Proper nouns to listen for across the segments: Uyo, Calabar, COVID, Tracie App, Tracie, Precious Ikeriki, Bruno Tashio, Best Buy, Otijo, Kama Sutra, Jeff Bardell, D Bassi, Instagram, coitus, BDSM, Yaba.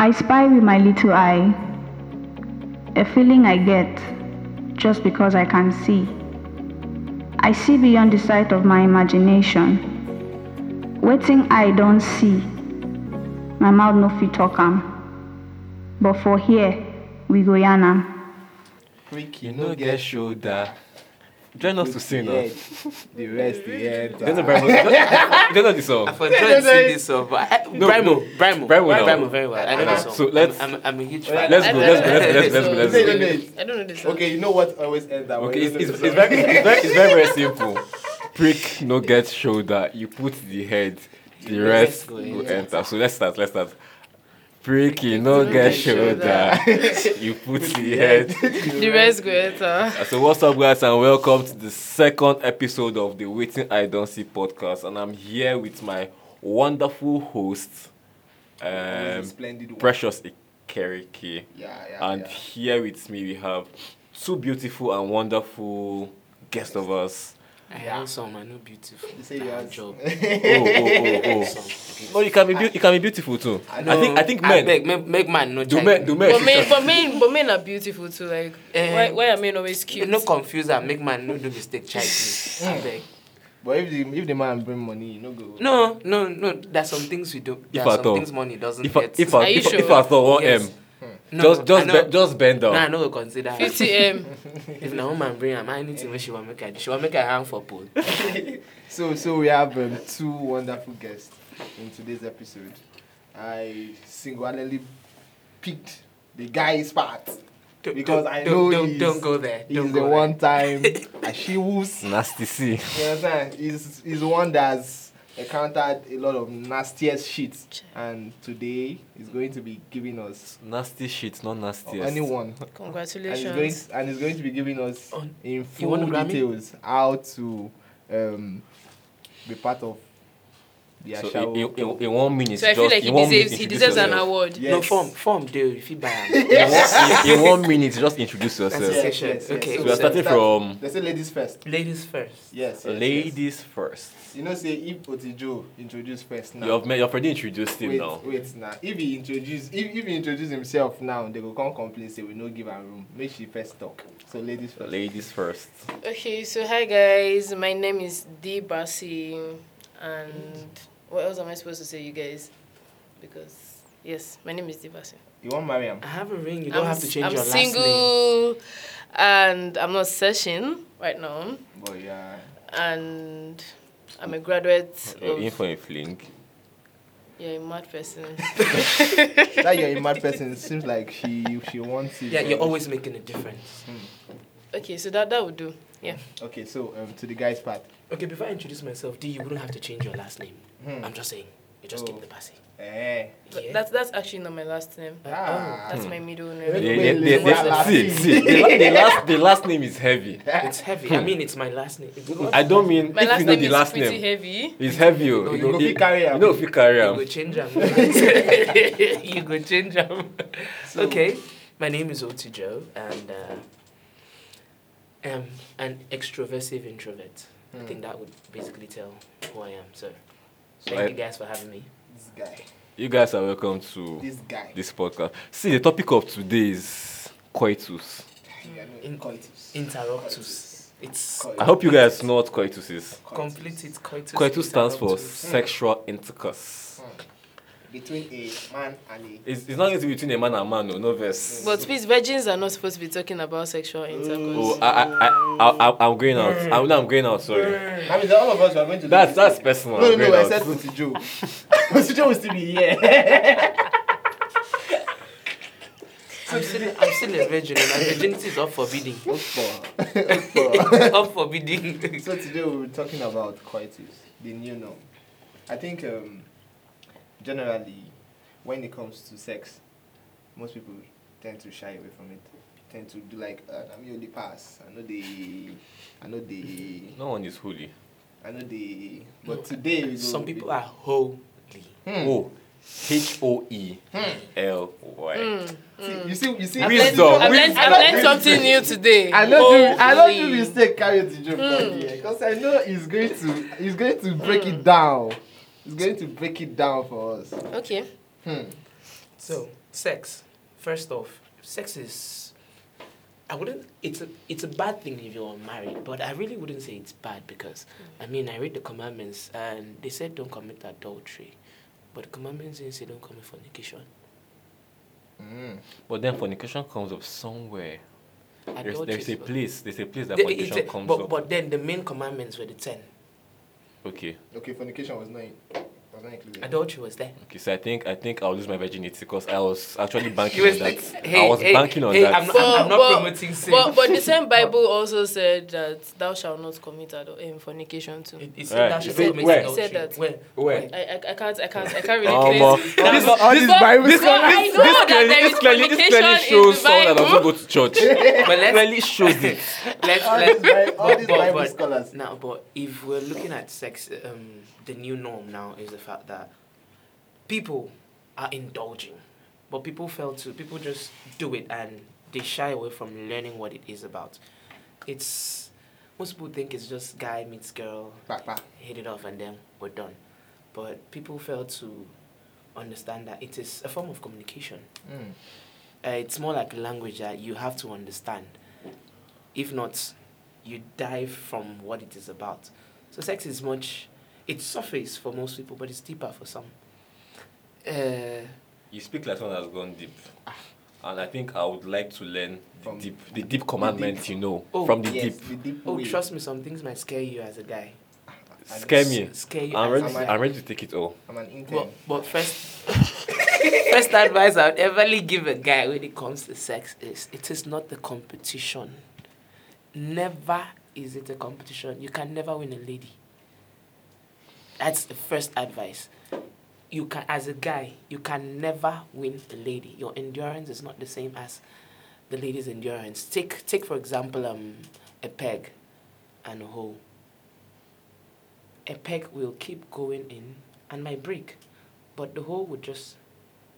I spy with my little eye, a feeling I get just because I can see. I see beyond the sight of my imagination. Wetin I don't see, my mouth no fit talk am, but for here, we go yarn am. Ricky, no get shoulder. Join us to sing now. The rest, the end. There's a Brimo. There's not the song. I forgot to sing this song. Brimo, very well. I know the song. So let's. I'm a huge fan. Let's go. I don't know this song. Okay, you know what always ends that way. Okay, it's very simple. Prick, no get shoulder. You put the head. The rest will enter. So let's start. Breaking, no get shoulder. You put the head. The rest go enter. So what's up, guys, and welcome to the second episode of the Waiting I Don't See podcast. And I'm here with my wonderful host, Precious Ikeriki. Yeah. Here with me we have two beautiful and wonderful guests of us. I handsome, I know beautiful. You say you have job. No, you can be beautiful too. I think men. Make man no. Do men. But men are beautiful too. Like why are men always cute? No confuse and make man no do mistake. Child, I beg. But if the man bring money, you no go. No. There's some things we do. There's some things money doesn't get. If I thought 1M. No, just bend down. No, I don't consider 50M. If no woman bring her anything when she will make her hang for pole. So we have two wonderful guests in today's episode. I single-handedly picked the guy's part because I know don't go there. He's the one time she was nasty. See, you understand? He's the one that's encountered a lot of nastiest shit, and today is going to be giving us nasty shit, not nastiest. Anyone. Congratulations. And he's going to be giving us in full details how to be part of the show. So in 1 minute. So I feel like he deserves an award. Yes. No form deal if he buy in 1 minute, just introduce yourself. Yes. Okay. So we are starting from. Let's say ladies first. Yes. Ladies first. You know, say if Otijo introduce first now. You've already introduced him now. Wait now. If he introduce himself now, they will come complain say we no give her room. Make she first talk. So ladies first. Okay. So hi guys, my name is D Bassi. And what else am I supposed to say, you guys? Because, yes, my name is D Bassi. You want Mariam? I have a ring. You don't have to change your last name. I'm single, and I'm not searching right now. Oh, yeah. And I'm a graduate of... In for a fling. You're a mad person. That you're a mad person, it seems like she wants it. Yeah, you're always making a difference. Okay, so that would do. Yeah. Okay, so to the guy's part. Okay, before I introduce myself, D, you wouldn't have to change your last name. I'm just saying, you just keep the Bassi. Yeah. That's actually not my last name. That's my middle name. The last name is heavy. It's heavy. I mean, it's my last name. I don't mean my last name. The last name is pretty heavy. It's heavy. You go carry him. You go change him. Okay, my name is Otijo, and. I'm an extroversive introvert. I think that would basically tell who I am. So thank you guys for having me. This guy. You guys are welcome to this podcast. See, the topic of today is coitus. Coitus. Interruptus. It's. Coitus. I hope you guys know what coitus is. Complete it. Coitus. Coitus stands for sexual intercourse. Between a man and a... It's not going to be between a man and man, no verse. But please, virgins are not supposed to be talking about sexual intercourse. Oh, I'm going out. I'm going out, sorry. I mean, all of us are going to... That's personal. No, I said Otijo. Otijo will still be here. I'm still a virgin, and my virginity is up for bidding. Up for bidding. So today we were talking about coitus, the new norm. I think... generally, when it comes to sex, most people tend to shy away from it. Tend to do like, I'm the only pass. I know they. No one is holy. I know they. But today we some people are holy. Oh, HOELY. You see. I've learned something new today. I don't do mistake carry the joke back here because I know he's going to break it down. It's going to break it down for us. Okay. So, Sex, first off, sex is, it's a bad thing if you're married, but I really wouldn't say it's bad because, I mean, I read the commandments and they said don't commit adultery, but the commandments didn't say don't commit fornication. Mm. But then fornication comes up somewhere. There's a place that fornication comes up. But then the main commandments were the 10. Okay. Okay, fornication was 9. Adultery was there. Okay, so I think I'll lose my virginity because I was actually banking on that. I was banking on that. I'm not promoting sin. But the same Bible also said that thou shalt not commit fornication too. It said that. Where? I can't really clearly. This clearly shows someone that doesn't go to church. Clearly shows it. Let's all these Bible scholars now. But if we're looking at sex, the new norm now is the fact that people are indulging, but people just do it and they shy away from learning what it is about. It's most people think it's just guy meets girl, hit it off and then we're done. But people fail to understand that it is a form of communication. It's more like a language that you have to understand. If not, you dive from what it is about. So sex is much. It's surface for most people, but it's deeper for some. You speak like someone that's gone deep. And I think I would like to learn the deep commandments, from the deep. Oh, trust me, some things might scare you as a guy. Scare me. I'm ready to take it all. I'm an intern. But first advice I would ever give a guy when it comes to sex is, it is not a competition. Never is it a competition. You can never win a lady. That's the first advice. As a guy, you can never win a lady. Your endurance is not the same as the lady's endurance. Take for example, a peg and a hole. A peg will keep going in and might break, but the hole would just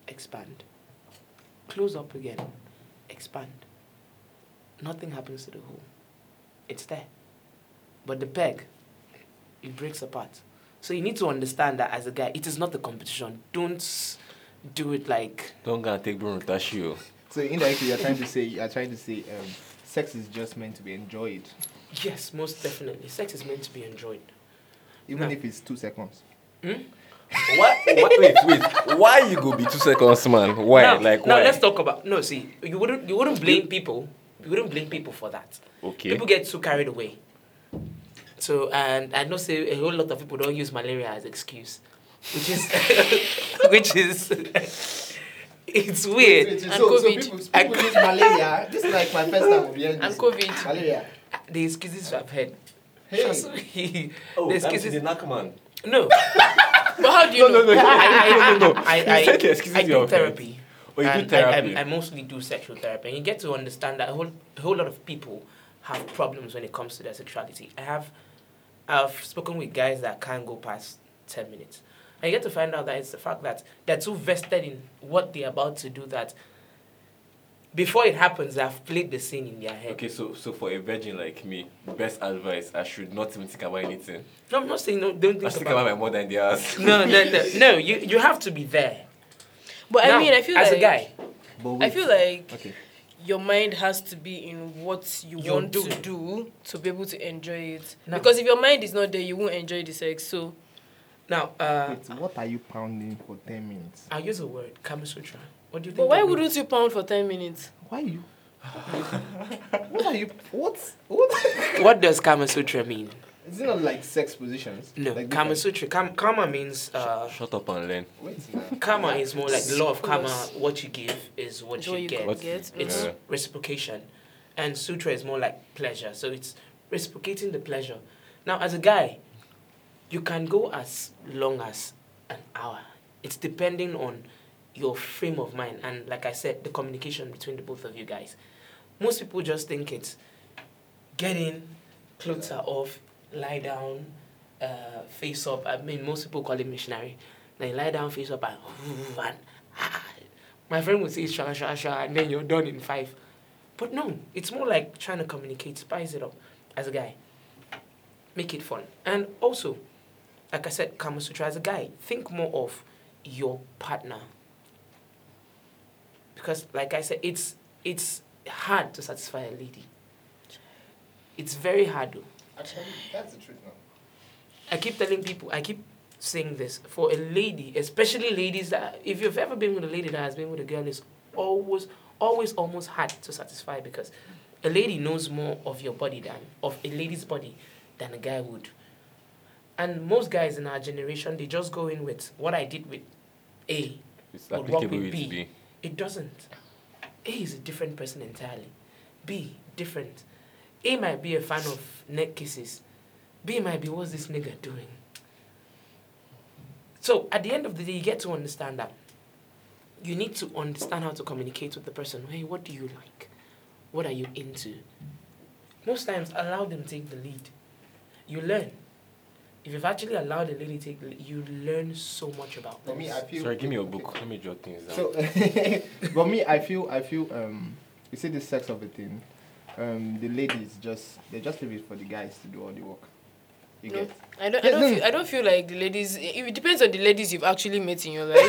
expand. Close up again, expand. Nothing happens to the hole. It's there. But the peg, it breaks apart. So you need to understand that as a guy, it is not the competition. Don't do it like... Don't go and take Bruno Tashio. So indirectly, you're trying to say, sex is just meant to be enjoyed. Yes, most definitely. Sex is meant to be enjoyed. Even if it's 2 seconds. Hmm? Wait. Why you go be 2 seconds, man? Why? Now, why? Let's talk about... No, see, you wouldn't blame people. You wouldn't blame people for that. Okay. People get too carried away. So, and I know say a whole lot of people don't use malaria as excuse, it's weird. Wait. And COVID. So people use malaria. This is like my first time of hearing this. And COVID. Malaria. The excuses I've heard. Hey. Oh, the excuses. The Nakman. No. But how do you know? I do therapy. Well, you do therapy. I mostly do sexual therapy. And you get to understand that a whole lot of people have problems when it comes to their sexuality. I've spoken with guys that can't go past 10 minutes. And you get to find out that it's the fact that they're too vested in what they're about to do that before it happens, they've played the scene in their head. Okay, so for a virgin like me, best advice, I should not even think about anything. No, I'm not saying don't think about my mother and their ass. No, you have to be there. But now, I mean, I feel as like... As a guy. I feel like... Okay. Your mind has to be in what you want to do to be able to enjoy it. Now, because if your mind is not there, you won't enjoy the sex. So, now... Wait, what are you pounding for 10 minutes? I'll use a word, Kama Sutra. What do you think? But why wouldn't you pound for 10 minutes? Why you? What are you... What? What does Kama Sutra mean? Is it not like sex positions? No, like Kama Sutra. Kama means... Shut up and learn. Kama is more like the law of Kama. What you give is what you get. It's reciprocation. And Sutra is more like pleasure. So it's reciprocating the pleasure. Now, as a guy, you can go as long as an hour. It's depending on your frame of mind. And like I said, the communication between the both of you guys. Most people just think it's get in, clothes are off, lie down, face up. I mean, most people call it missionary. Then you lie down, face up, and my friend would say, shah, shah, shah, and then you're done in 5. But no, it's more like trying to communicate, spice it up as a guy. Make it fun. And also, like I said, Kama Sutra as a guy, think more of your partner. because, like I said, it's hard to satisfy a lady. It's very hard. Actually, that's the truth now. I keep telling people, I keep saying this, for a lady, especially ladies that, if you've ever been with a lady that has been with a girl, it's always almost hard to satisfy because a lady knows more of your body than, of a lady's body than a guy would. And most guys in our generation, they just go in with what I did with A would work with B. It doesn't. A is a different person entirely. B, different. A might be a fan of neck kisses. B might be, what's this nigga doing? So at the end of the day, you get to understand that you need to understand how to communicate with the person. Hey, what do you like? What are you into? Most times, allow them take the lead. You learn. If you've actually allowed a lady to take the lead, you learn so much about them. Sorry, give me your book. Let me jot things down. So, but me, I feel, you see the sex of a thing. The ladies just leave it for the guys to do all the work. You get? I don't feel like the ladies. It depends on the ladies you've actually met in your life.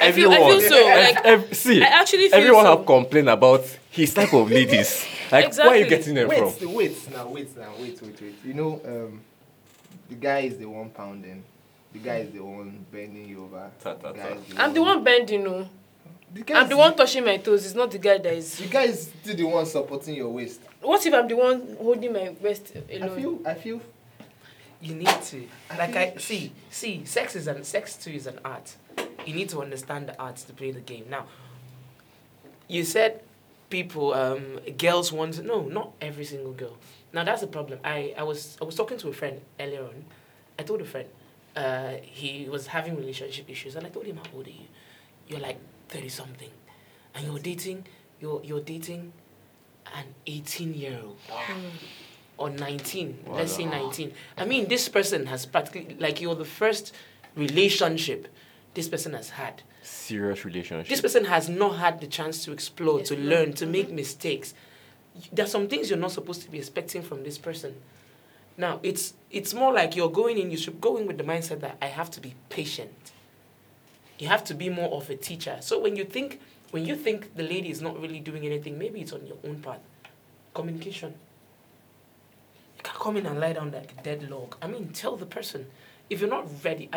I feel so. Everyone have complained about his type of ladies. Like, exactly. Where are you getting them from? Wait. You know, the guy is the one pounding. The guy is the one bending you over. I'm the one bending you. I'm the one touching my toes. It's not the guy that is. The guy is still the one supporting your waist. What if I'm the one holding my waist alone? I feel. You need to sex too is an art. You need to understand the arts to play the game. Now, you said people, girls want not every single girl. Now that's the problem. I was talking to a friend earlier on. I told a friend, he was having relationship issues, and I told him, how old are you? You're like 30-something, and you're dating an 18-year-old. Wow. Or 19, wow. Let's say 19. I mean, this person has practically, like, you're the first relationship this person has had. Serious relationship. This person has not had the chance to explore, to learn, to make mistakes. There's some things you're not supposed to be expecting from this person. Now, it's more like you're going in, you should go in with the mindset that I have to be patient. You have to be more of a teacher. So when you think the lady is not really doing anything, maybe it's on your own part. Communication. Come in and lie down like a dead log. I mean, tell the person. If you're not ready,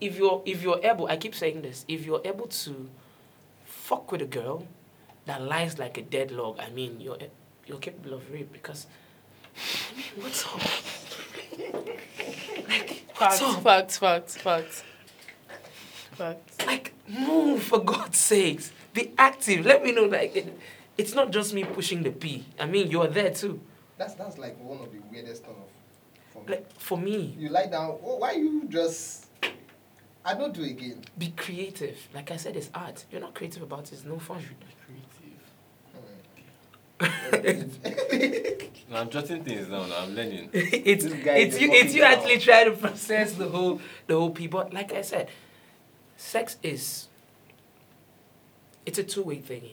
if you're able, I keep saying this, if you're able to fuck with a girl that lies like a dead log, I mean, you're capable of rape because, I mean, what's up? Like, what's up? Facts. Like, move, for God's sakes. Be active. Let me know, like, it's not just me pushing the pee. I mean, you're there too. That's like one of the weirdest stuff for me. You lie down. Why you just? I don't do it again. Be creative. Like I said, it's art. You're not creative about it. It's no fun. You're not creative. No, I'm jotting things down. I'm learning. it's you actually trying to process the whole people. Like I said, sex is. It's a two-way thingy.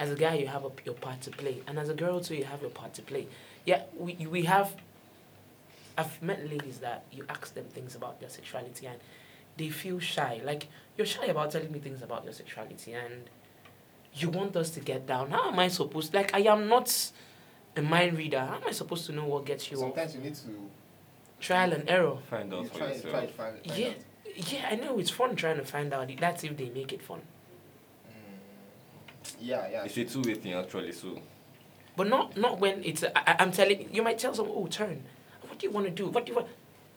As a guy, you have your part to play. And as a girl, too, you have your part to play. Yeah, we have... I've met ladies that you ask them things about their sexuality and they feel shy. Like, you're shy about telling me things about your sexuality and you want us to get down. How am I supposed... Like, I am not a mind reader. How am I supposed to know what gets you Sometimes off? You need to... Trial and error. Find out for yourself. Yeah, I know. It's fun trying to find out. That's if they make it fun. Yeah. It's a two-way thing, actually, so... But not when it's... I'm telling... You might tell someone, turn. What do you want to do? What do you want...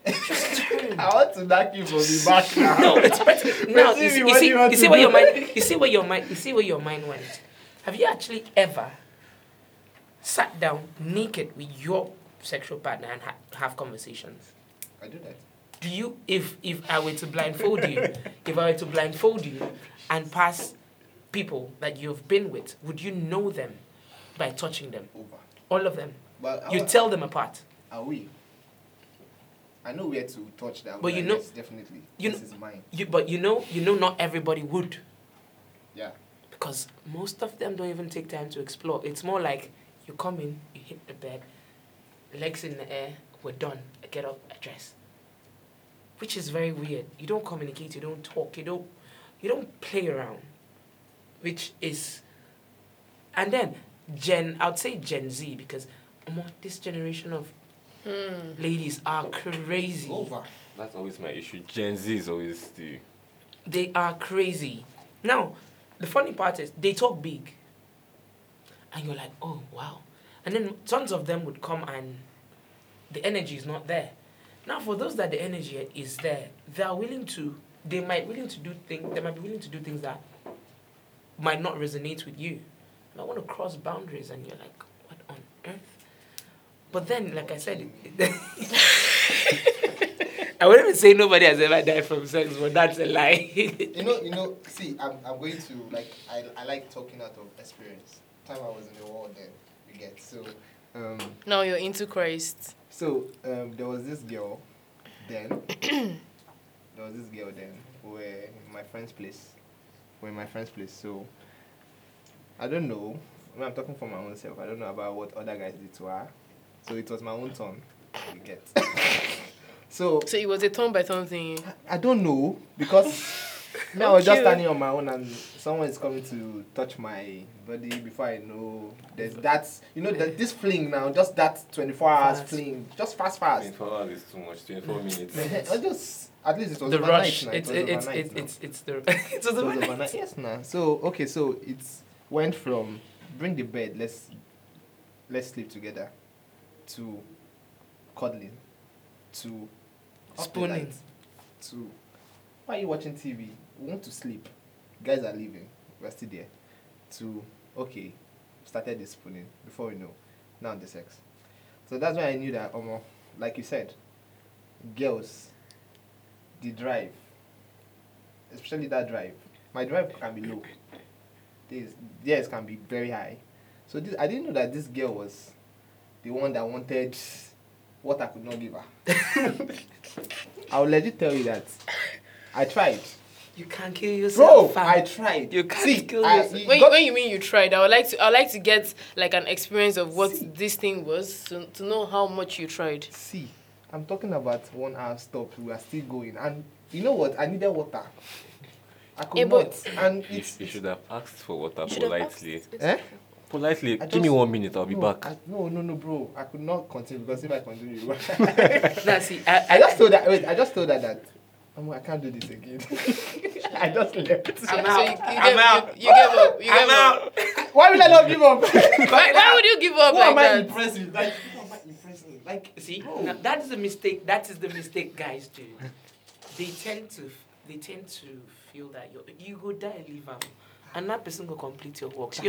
Just turn. I want to knock you from the back now. No, it's better... Now, you see where your mind went. Have you actually ever sat down naked with your sexual partner and have conversations? I do that. Do you... If I were to blindfold you, and pass... people that you've been with, would you know them by touching them? Over. All of them. Well, you tell them apart. Are we? I know where to touch that. But you know, definitely. This is mine. But you know, not everybody would. Yeah. Because most of them don't even take time to explore. It's more like you come in, you hit the bed, legs in the air, we're done. I get up, I dress. Which is very weird. You don't communicate. You don't talk. You don't play around. which is, and then I would say Gen Z, because this generation of ladies are crazy. Over. That's always my issue. Gen Z is always the... They are crazy. Now, the funny part is, they talk big. And you're like, oh, wow. And then tons of them would come and the energy is not there. Now, for those that the energy is there, they might be willing to do things that might not resonate with you. And I want to cross boundaries, and you're like, what on earth? But then, like I said, I wouldn't even say nobody has ever died from sex, but that's a lie. See, I'm going to, like, I like talking out of experience. Time I was in the world then, you get, so... now you're into Christ. So, there was this girl then, where in my friend's place, so, I don't know, when I'm talking for my own self, I don't know about what other guys did to her, so it was my own turn, you get. So it was a turn by turn thing? I don't know, because... I was just standing on my own and someone is coming to touch my body before I know. There's that, this fling now, just that 24 hours fast. Fling, just fast. 24 hours is too much, 24 minutes. At least it was the rush. It was overnight. Yes, nah. So it went from bring the bed, let's sleep together, to cuddling, to spooning, to... Why are you watching TV? We want to sleep. Guys are leaving. We're still there. Started the spooning. Before we know, now the sex. So that's why I knew that, like you said, girls, the drive, especially that drive. My drive can be low. Theirs can be very high. So I didn't know that this girl was the one that wanted what I could not give her. I'll legit tell you that. I tried. You can't kill yourself. Bro, I tried. You can't kill yourself. When you mean you tried, I would like to get like an experience of what this thing was to know how much you tried. See, I'm talking about 1 hour stop. We are still going, and you know what? I needed water. I could not. And you should have asked for water politely. Politely, give me 1 minute, I'll be back. No, bro. I could not continue because if I continue, I just told that. I can't do this again. I just left. I'm out. You gave up. Why would I not give up? Why would you give up? Who am I impressing? Like, see, now, that is the mistake. That is the mistake guys do. They tend to feel that you go die, leave them, and that person will complete your work. So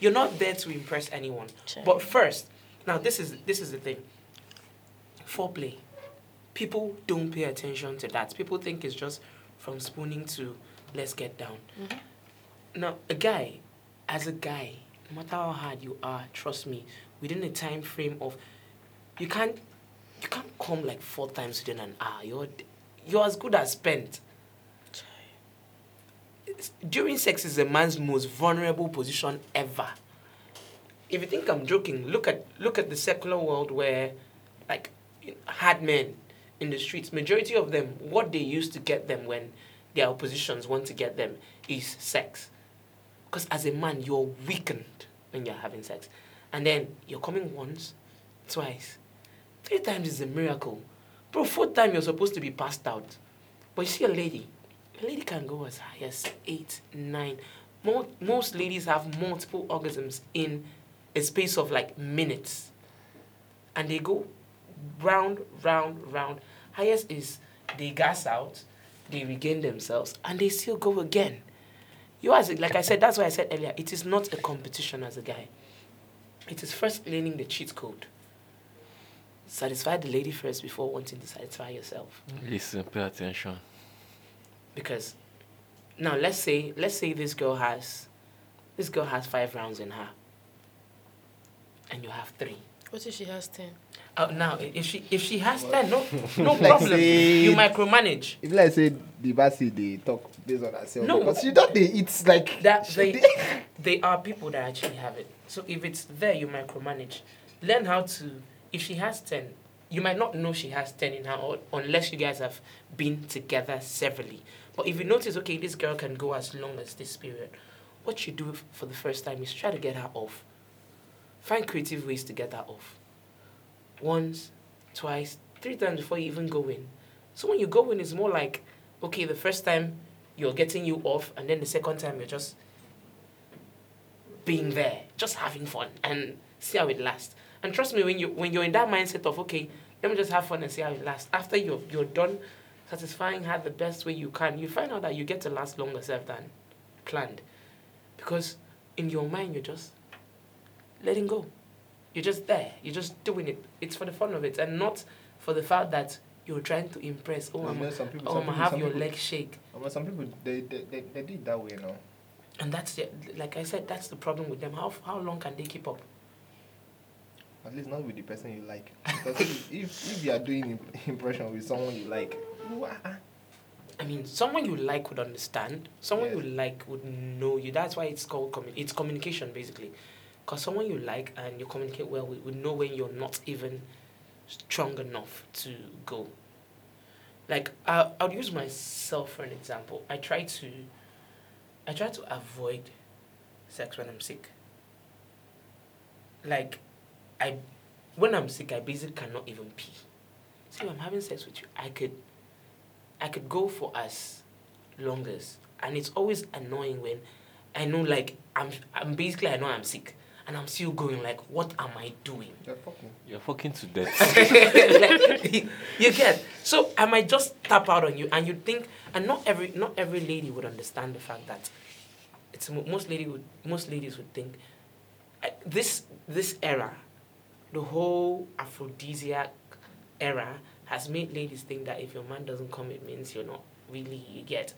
you're not there to impress anyone. Sure. But first, now this is the thing. Foreplay. People don't pay attention to that. People think it's just from spooning to let's get down. Mm-hmm. Now, as a guy, no matter how hard you are, trust me, within a time frame of, you can't come like 4 times within an hour. You're as good as spent. During sex is a man's most vulnerable position ever. If you think I'm joking, look at the secular world where, like, hard men in the streets, majority of them, what they use to get them when their oppositions want to get them is sex. Because as a man, you're weakened when you're having sex. And then you're coming once, twice, 3 times is a miracle. Bro, 4th time you're supposed to be passed out. But you see a lady can go as high as 8, 9. Most ladies have multiple orgasms in a space of like minutes. And they go round. Highest is they gas out, they regain themselves, and they still go again. Like I said, that's why I said earlier, it is not a competition as a guy. It is first learning the cheat code. Satisfy the lady first before wanting to satisfy yourself. Listen, pay attention. Because now let's say this girl has 5 rounds in her, and you have 3. What if she has 10? Now, if she has 10, no problem. Say, you micromanage. If let's say D Bassi, they talk based on herself. No, because you don't. It's like that. They are people that actually have it. So if it's there, you micromanage. Learn how to. If she has 10, you might not know she has 10 in her, or, unless you guys have been together severally. But if you notice, this girl can go as long as this period. what you do for the first time is try to get her off. Find creative ways to get her off. Once, twice, 3 times before you even go in. So when you go in, it's more like, okay, the first time you're getting you off, and then the second time you're just being there, just having fun, and see how it lasts. And trust me, when you're in that mindset of, okay, let me just have fun and see how it lasts, after you're done satisfying her the best way you can, you find out that you get to last longer self than planned. Because in your mind, you're just letting go. You're just there. You're just doing it. It's for the fun of it, and not for the fact that you're trying to impress. Oh, I'm gonna have your leg shake. But some people, they did that way, you know. And that's the, like I said, that's the problem with them. How long can they keep up? At least not with the person you like. Because if you are doing impression with someone you like, I mean, someone you like would understand. Someone you like would know you. That's why it's called it's communication, basically. Because someone you like and you communicate well with would know when you're not even strong enough to go. Like, I'll use myself for an example. I try to avoid sex when I'm sick. Like, when I'm sick, I basically cannot even pee. So if I'm having sex with you, I could go for as long as, and it's always annoying when I know, like, I'm basically, I know I'm sick, and I'm still going, like, what am I doing? You're fucking to death. Like, you get. So I might just tap out on you, and you think, and not every lady would understand the fact that it's most ladies would think this era, the whole aphrodisiac era, has made ladies think that if your man doesn't come, it means you're not really, you get.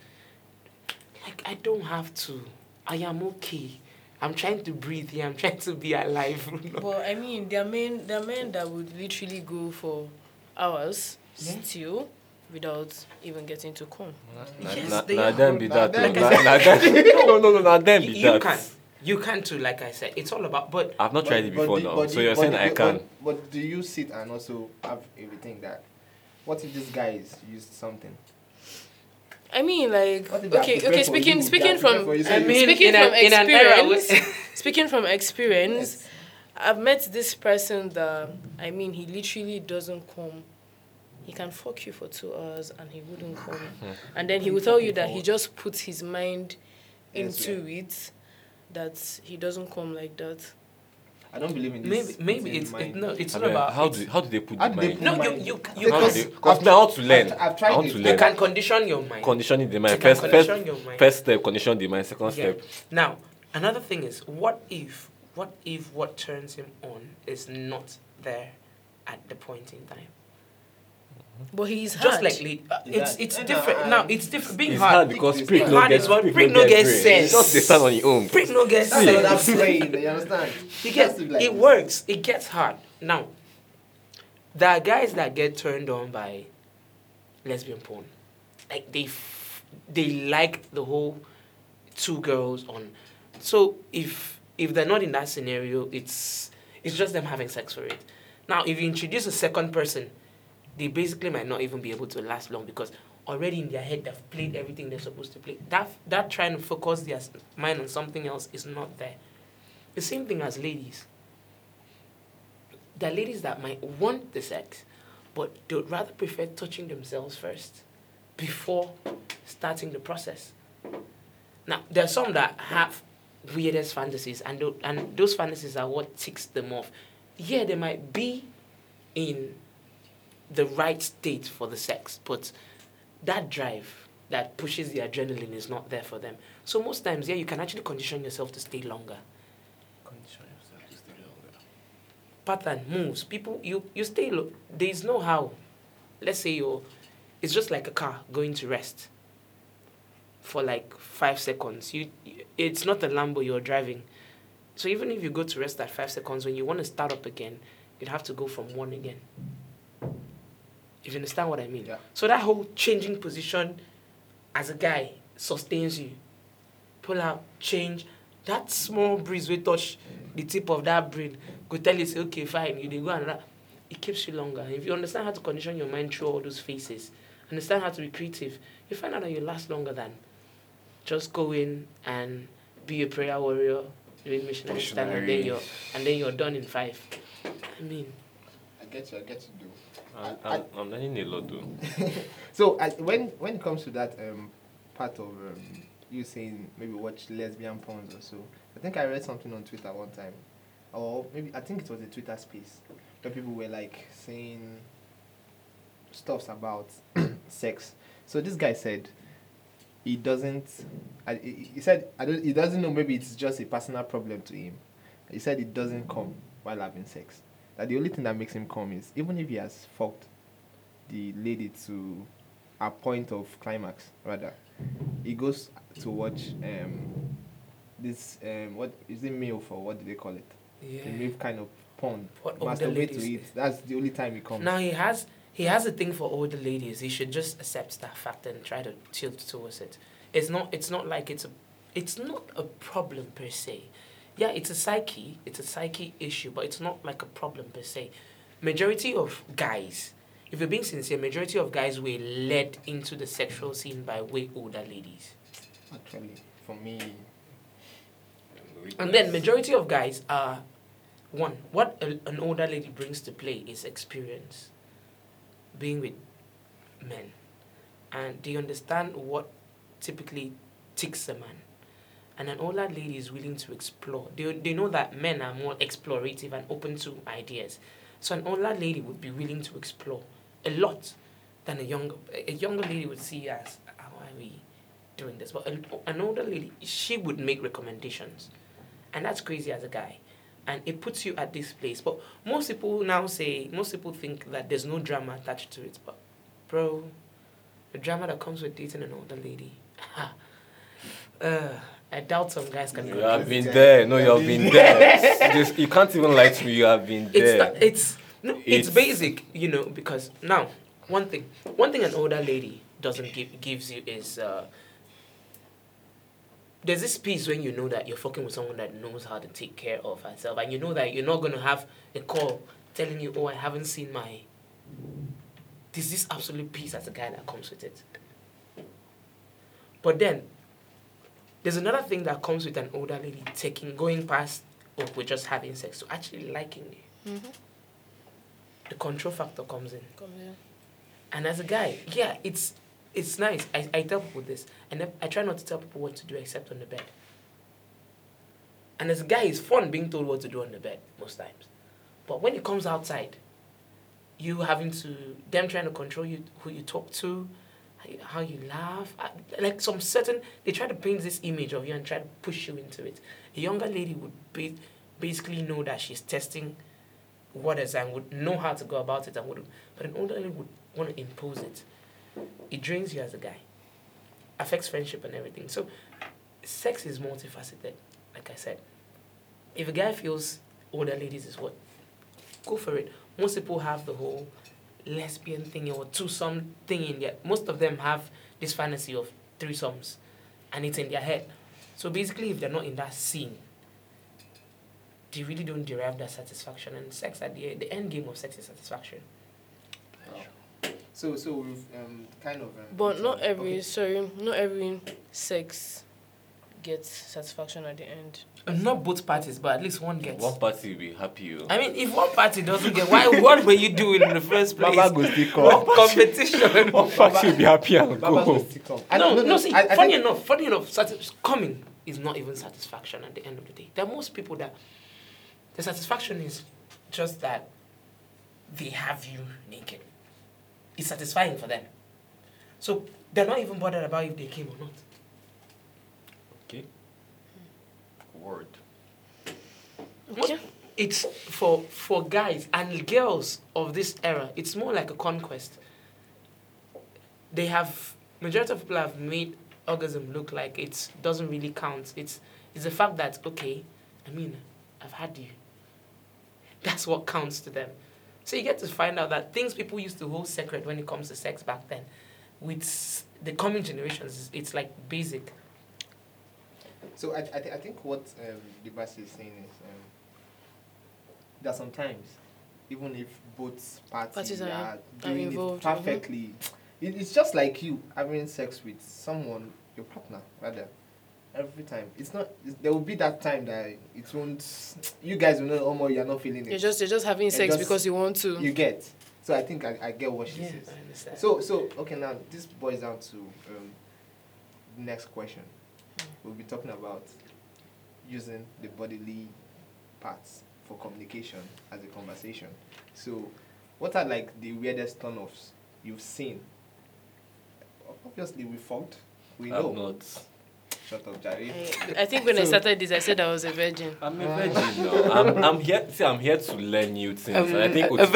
Like, I don't have to. I am okay. I'm trying to breathe here. I'm trying to be alive. Well, I mean, there are men that would literally go for hours still without even getting to come. No, you can too, like I said. It's all about, but I've not tried it before now. So you're saying I can. But do you sit and also have everything that? What if this guy is used something? I mean, like, okay. Speaking from experience, yes. I've met this person that, I mean, he literally doesn't come. He can fuck you for 2 hours and he wouldn't come, and then he will tell you that he just puts his mind into it, that he doesn't come like that. I don't believe in this. Maybe it's not about. How do they put the mind? No, you. I've tried it. You can condition your mind. Conditioning the mind. First step, condition the mind. Second step. Now, another thing is, what if what turns him on is not there at the point in time? But he's hard. Just like it's different. Now it's different. Being it's hard because prick no gets sense. Prick no gets sense. Just they stand on your own. Prick no gets sense. That's what I'm saying. You understand? It works. It gets hard. Now, there are guys that get turned on by lesbian porn. Like they like the whole two girls on. So if they're not in that scenario, it's just them having sex for it. Now, if you introduce a second person, they basically might not even be able to last long because already in their head they've played everything they're supposed to play. That trying to focus their mind on something else is not there. The same thing as ladies. There are ladies that might want the sex, but they would rather prefer touching themselves first before starting the process. Now, there are some that have weirdest fantasies, and those fantasies are what ticks them off. Yeah, they might be in the right state for the sex, but that drive that pushes the adrenaline is not there for them. So most times, you can actually condition yourself to stay longer. Pattern moves. People, you stay low. There is no how. Let's say it's just like a car going to rest for like 5 seconds. It's not a Lambo you're driving. So even if you go to rest at 5 seconds, when you want to start up again, you'd have to go from 1 again. If you understand what I mean. Yeah. So that whole changing position as a guy sustains you. Pull out, change. That small breeze will touch the tip of that brain. Go tell you, say, okay, fine. You didn't go and that. It keeps you longer. If you understand how to condition your mind through all those phases, understand how to be creative, you find out that you last longer than just going and be a prayer warrior, doing missionary stand, and then you're done in 5. I mean, I get you. I'm learning a lot too. So when it comes to that part of you saying maybe watch lesbian porns or so, I think I read something on Twitter one time, or maybe I think it was a Twitter space where people were like saying stuffs about sex. So this guy said he doesn't. He said he doesn't know. Maybe it's just a personal problem to him. He said it doesn't come while having sex. That the only thing that makes him come is even if he has fucked the lady to a point of climax, rather, he goes to watch this what is it, MILF, or what do they call it? Yeah. The MILF kind of porn. Masturbate to it. That's the only time he comes. Now he has a thing for older ladies. He should just accept that fact and try to tilt towards it. It's not a problem per se. Yeah, it's a psyche issue, but it's not like a problem per se. Majority of guys, if you're being sincere, majority of guys were led into the sexual scene by way older ladies. Actually, for me. And then majority of guys are, one, what an older lady brings to play is experience, being with men. And they understand what typically ticks a man. And an older lady is willing to explore. They know that men are more explorative and open to ideas. So an older lady would be willing to explore a lot than a younger lady would see as, how are we doing this? But an older lady, she would make recommendations. And that's crazy as a guy. And it puts you at this place. But most people now say, most people think that there's no drama attached to it. But bro, the drama that comes with dating an older lady. I doubt some guys can. You have been there. No, you have been there. Just, you can't even lie to me. You have been there. It's basic, you know. Because now, one thing an older lady doesn't gives you is there's this piece when you know that you're fucking with someone that knows how to take care of herself, and you know that you're not gonna have a call telling you, "Oh, I haven't seen my." There's this absolute peace as a guy that comes with it. But then. There's another thing that comes with an older lady going past, or we're just having sex, so actually liking it. Mm-hmm. The control factor comes in. And as a guy, yeah, it's nice. I tell people this, and I try not to tell people what to do except on the bed. And as a guy, it's fun being told what to do on the bed most times. But when it comes outside, you having to, them trying to control you, who you talk to, how you laugh, like some certain, they try to paint this image of you and try to push you into it. A younger lady would basically know that she's testing waters and would know how to go about it, and but an older lady would want to impose it. It drains you as a guy, affects friendship and everything. So sex is multifaceted, like I said. If a guy feels older ladies is what, go for it. Most people have the whole lesbian thing or twosome thing in there. Most of them have this fantasy of threesomes, and it's in their head. So basically, if they're not in that scene, they really don't derive that satisfaction. And sex at the end game of sex is satisfaction. Wow. So we've kind of. But not every sex gets satisfaction at the end. Not both parties, but at least one gets. One party will be happy. I mean, if one party doesn't get, why? What were you doing in the first place? Baba goes to come. Competition. One party will be happy and Baba go. No. See, funny enough, coming is not even satisfaction at the end of the day. There are most people that the satisfaction is just that they have you naked. It's satisfying for them, so they're not even bothered about if they came or not. Word. Okay. It's for guys and girls of this era. It's more like a conquest. Majority of people have made orgasm look like it doesn't really count. It's the fact that I've had you. That's what counts to them. So you get to find out that things people used to hold sacred when it comes to sex back then, with the coming generations, it's like basic. So I think what D Bassi is saying is that sometimes, even if both parties are doing involved, it perfectly, it's just like you having sex with someone, your partner rather, Every time. It's not, there will be that time that it won't, you guys will know, almost you're not feeling it. You're just having sex because you want to. You get. So I think I get what she says. I understand. So, okay, now this boils down to the next question. We'll be talking about using the bodily parts for communication as a conversation. So what are like the weirdest turn-offs you've seen? Obviously, we fought. We know. I'm not. Shut up, Jerry. I think when I started this, I said I was a virgin. I'm a virgin now. I'm here to learn new things. I think the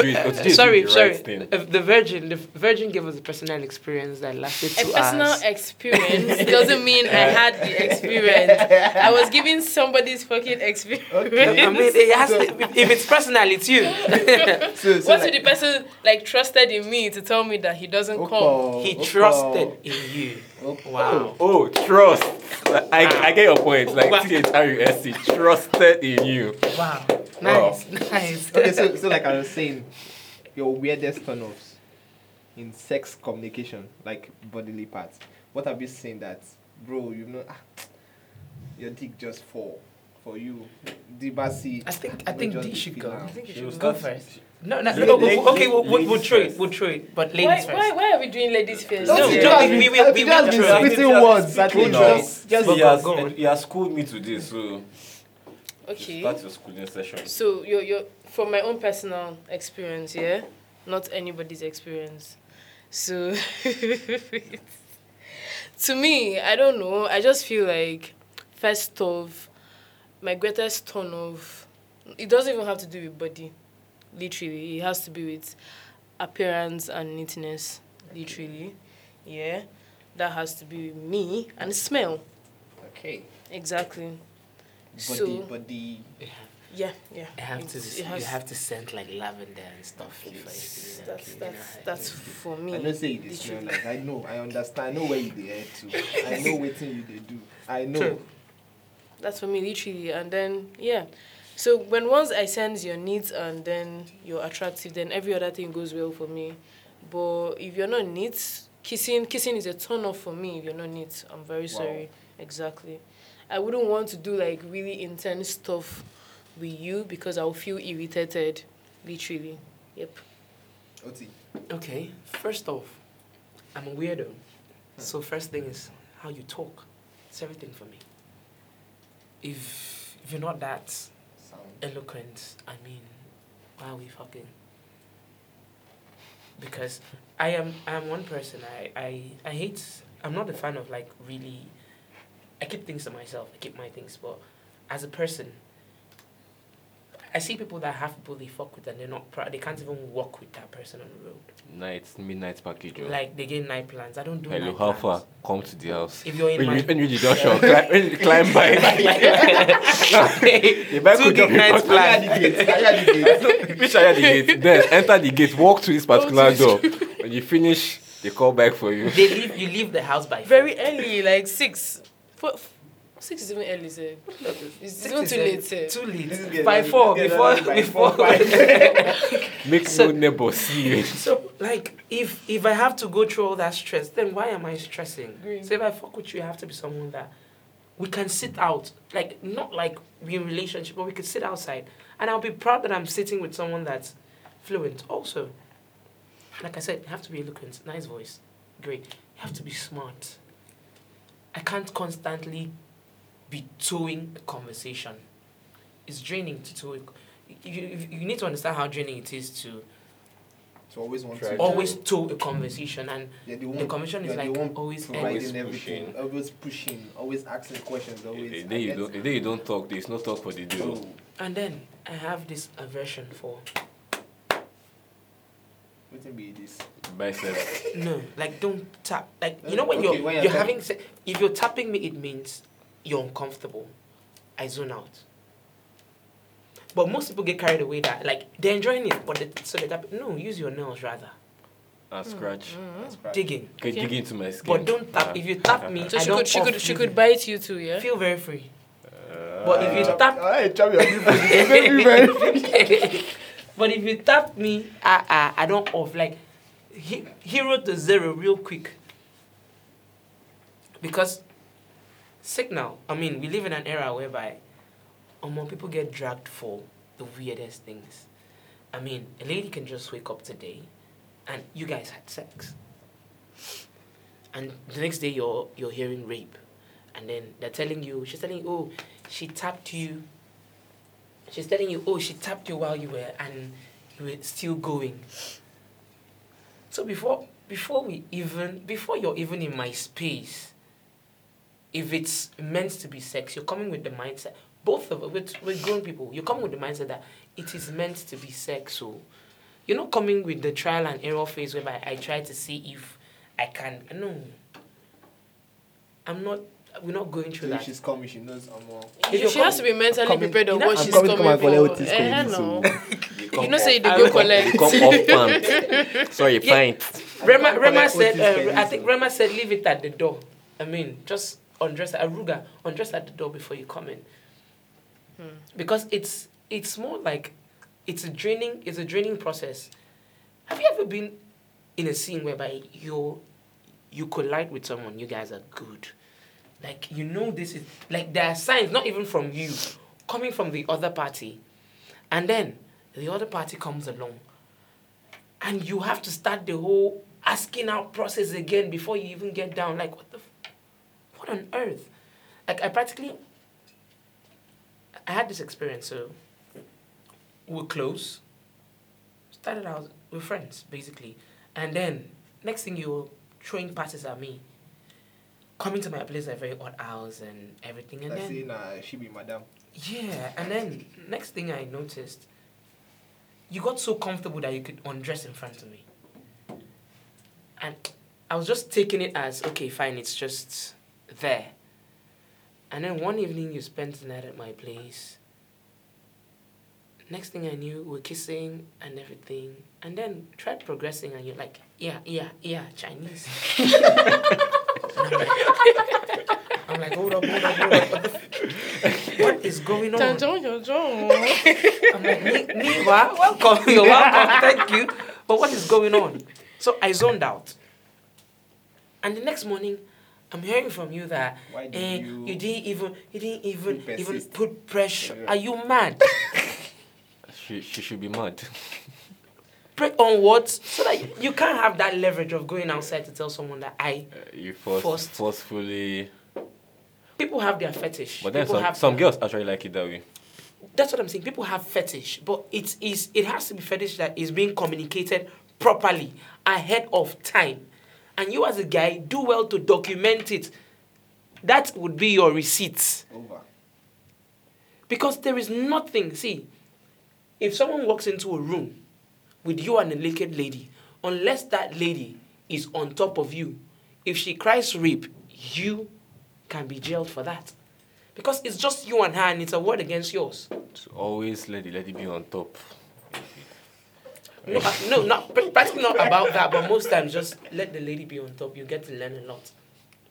virgin. The virgin gave us a personal experience that lasted 2 hours. A personal experience doesn't mean I had the experience. I was giving somebody's fucking experience. Okay. I mean, if it's personal, it's you. so what if the person trusted in me to tell me that he doesn't come? He trusted in you. Okay. Wow. Oh, trust. I get your point. THRUST, trusted in you. Wow. Nice. Okay, so like I was saying, your weirdest turn-offs in sex communication, like bodily parts. What have you seen that, bro, you know, your dick just fall for you? D Bassi. I think D should go. I think you should go first. We'll try it. But ladies first. Why are we doing ladies first? You have schooled me to this, so... Okay. That's your schooling session. So, you're from my own personal experience, yeah? Not anybody's experience. So, to me, I don't know. I just feel like, first off, my greatest turn-off, it doesn't even have to do with body. Literally, it has to be with appearance and neatness. Literally, yeah, that has to be with me and smell. Okay. Exactly. Body. Yeah. You have to scent like lavender and stuff. That's for me. I don't say you smell like. I know. I understand. I know where you dey to. I know what thing you dey do. I know. True. That's for me, literally, and then yeah. So when once I sense your needs and then you're attractive, then every other thing goes well for me. But if you're not neat, kissing is a turn off for me. If you're not neat, I'm very sorry. Exactly. I wouldn't want to do like really intense stuff with you because I'll feel irritated, literally. Yep. Oti. Okay. First off, I'm a weirdo. So first thing is how you talk. It's everything for me. If you're not that eloquent, I mean, why are we fucking? Because I am one person. I hate. I'm not a fan of really. I keep things to myself. I keep my things, but as a person, I see people that have people they fuck with and they're not proud. They can't even walk with that person on the road. Midnight package. They get night plans. I don't do. Hello, how far? Come to the house. If you're in the junction, climb by. The bike could jump night plan. Which are the gate? Then enter the gate. Walk to this particular door. When you finish, they call back for you. They leave. You leave the house by very early, like 6. 6 is even early, sir. It's even too late, sir. Too late. By 4, before. Make no neighbor see you. So, if I have to go through all that stress, then why am I stressing? Green. So if I fuck with you, I have to be someone that we can sit out. Not like we're in a relationship, but we could sit outside. And I'll be proud that I'm sitting with someone that's fluent. Also, like I said, you have to be eloquent. Nice voice. Great. You have to be smart. I can't constantly be towing a conversation. It's draining to tow. You need to understand how draining it is to always tow a conversation, and the conversation is always providing everything, always pushing, always asking questions, always. The day you don't talk, there's no talk for the deal. And then I have this aversion for. What can be this? Biceps. No, don't tap. You know when you're having sex. If you're tapping me, it means you're uncomfortable. I zone out. But most people get carried away that they're enjoying it, but they tap. No, use your nails rather. Scratch. Mm-hmm. Digging. Okay. Dig into my skin. But don't tap. Yeah. If you tap me, so she could bite you too. Yeah. Feel very free. But if you tap, but if you tap me, I don't off. Hero to zero real quick. Because signal. I mean, we live in an era whereby more people get dragged for the weirdest things. I mean, a lady can just wake up today and you guys had sex. And the next day you're hearing rape. And then they're telling you, she's telling you, oh, she tapped you. She's telling you, oh, she tapped you while you were, and you were still going. So before you're even in my space, if it's meant to be sex, you're coming with the mindset, both of us, with grown people, you're coming with the mindset that it is meant to be sex. So you're not coming with the trial and error phase whereby I try to see if I can. No. I'm not. We're not going through that. She's coming. She knows I'm all. She has to be mentally prepared on what she's coming for. Hello. You know, say the go collect. Come off pants. Sorry, pint. Rema said. I think Rema said, leave it at the door. I mean, just undress. Aruga, undress at the door before you come in. Because it's more like it's a draining process. Have you ever been in a scene whereby you collide with someone? You guys are good. Like, you know, this is like, there are signs, not even from you, coming from the other party, and then the other party comes along, and you have to start the whole asking out process again before you even get down. Like, what on earth? Like, I had this experience. So we're close. Started out, we're friends basically, and then next thing you're throwing passes at me. Coming to my place at very odd hours and everything, and then saying, she be madam. Yeah, and then next thing I noticed, you got so comfortable that you could undress in front of me, and I was just taking it as, okay, fine, it's just there. And then one evening you spent the night at my place. Next thing I knew, we're kissing and everything, and then tried progressing, and you're like, yeah, Chinese. I'm like, hold up. What is going on? I'm like, Niwa, welcome. You're welcome. Thank you. But what is going on? So I zoned out. And the next morning, I'm hearing from you that you didn't even put pressure. Yeah. Are you mad? She should be mad. On what? So that you can't have that leverage of going outside to tell someone that you forcefully. People have their fetish. But then some girls actually like it that way. That's what I'm saying. People have fetish, but it has to be fetish that is being communicated properly ahead of time, and you as a guy do well to document it. That would be your receipts. Over. Because there is nothing. See, if someone walks into a room with you and a naked lady, unless that lady is on top of you, if she cries rape, you can be jailed for that. Because it's just you and her, and it's a word against yours. So always let the lady be on top. Not about that, but most times just let the lady be on top. You get to learn a lot.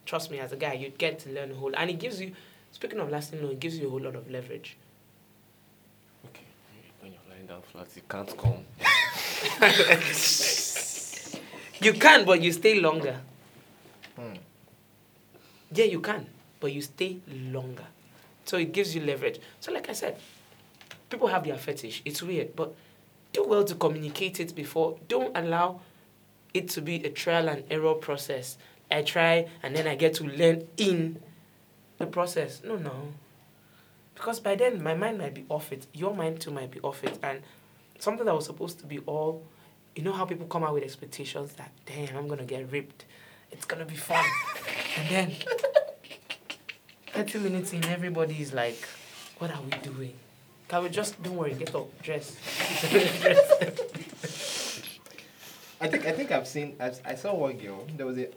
Trust me, as a guy, you get to learn a whole lot. And it gives you, speaking of lasting low, it gives you a whole lot of leverage. Okay, when you're lying down flat, you can't come. You can, but you stay longer. Yeah, you can, but you stay longer. So it gives you leverage. So like I said, people have their fetish. It's weird, but do well to communicate it before. Don't allow it to be a trial and error process. I try and then I get to learn in the process. No. Because by then, my mind might be off it. Your mind too might be off it. And something that was supposed to be all, you know how people come out with expectations that, damn, I'm going to get raped. It's going to be fun. And then 30 minutes in, everybody's like, what are we doing? Can we just, don't worry, get up, dress. I saw one girl, there was a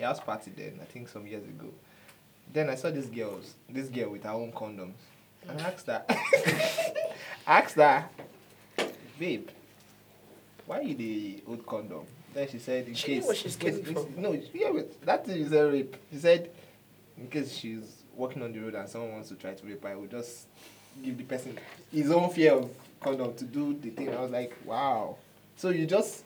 house party then, I think some years ago. Then I saw this girl with her own condoms. And I asked her, babe, why you the old condom? Then she said, that is a rape. She said, in case she's walking on the road and someone wants to try to rape her, I will just give the person his own fear of condom to do the thing. I was like, wow. So you just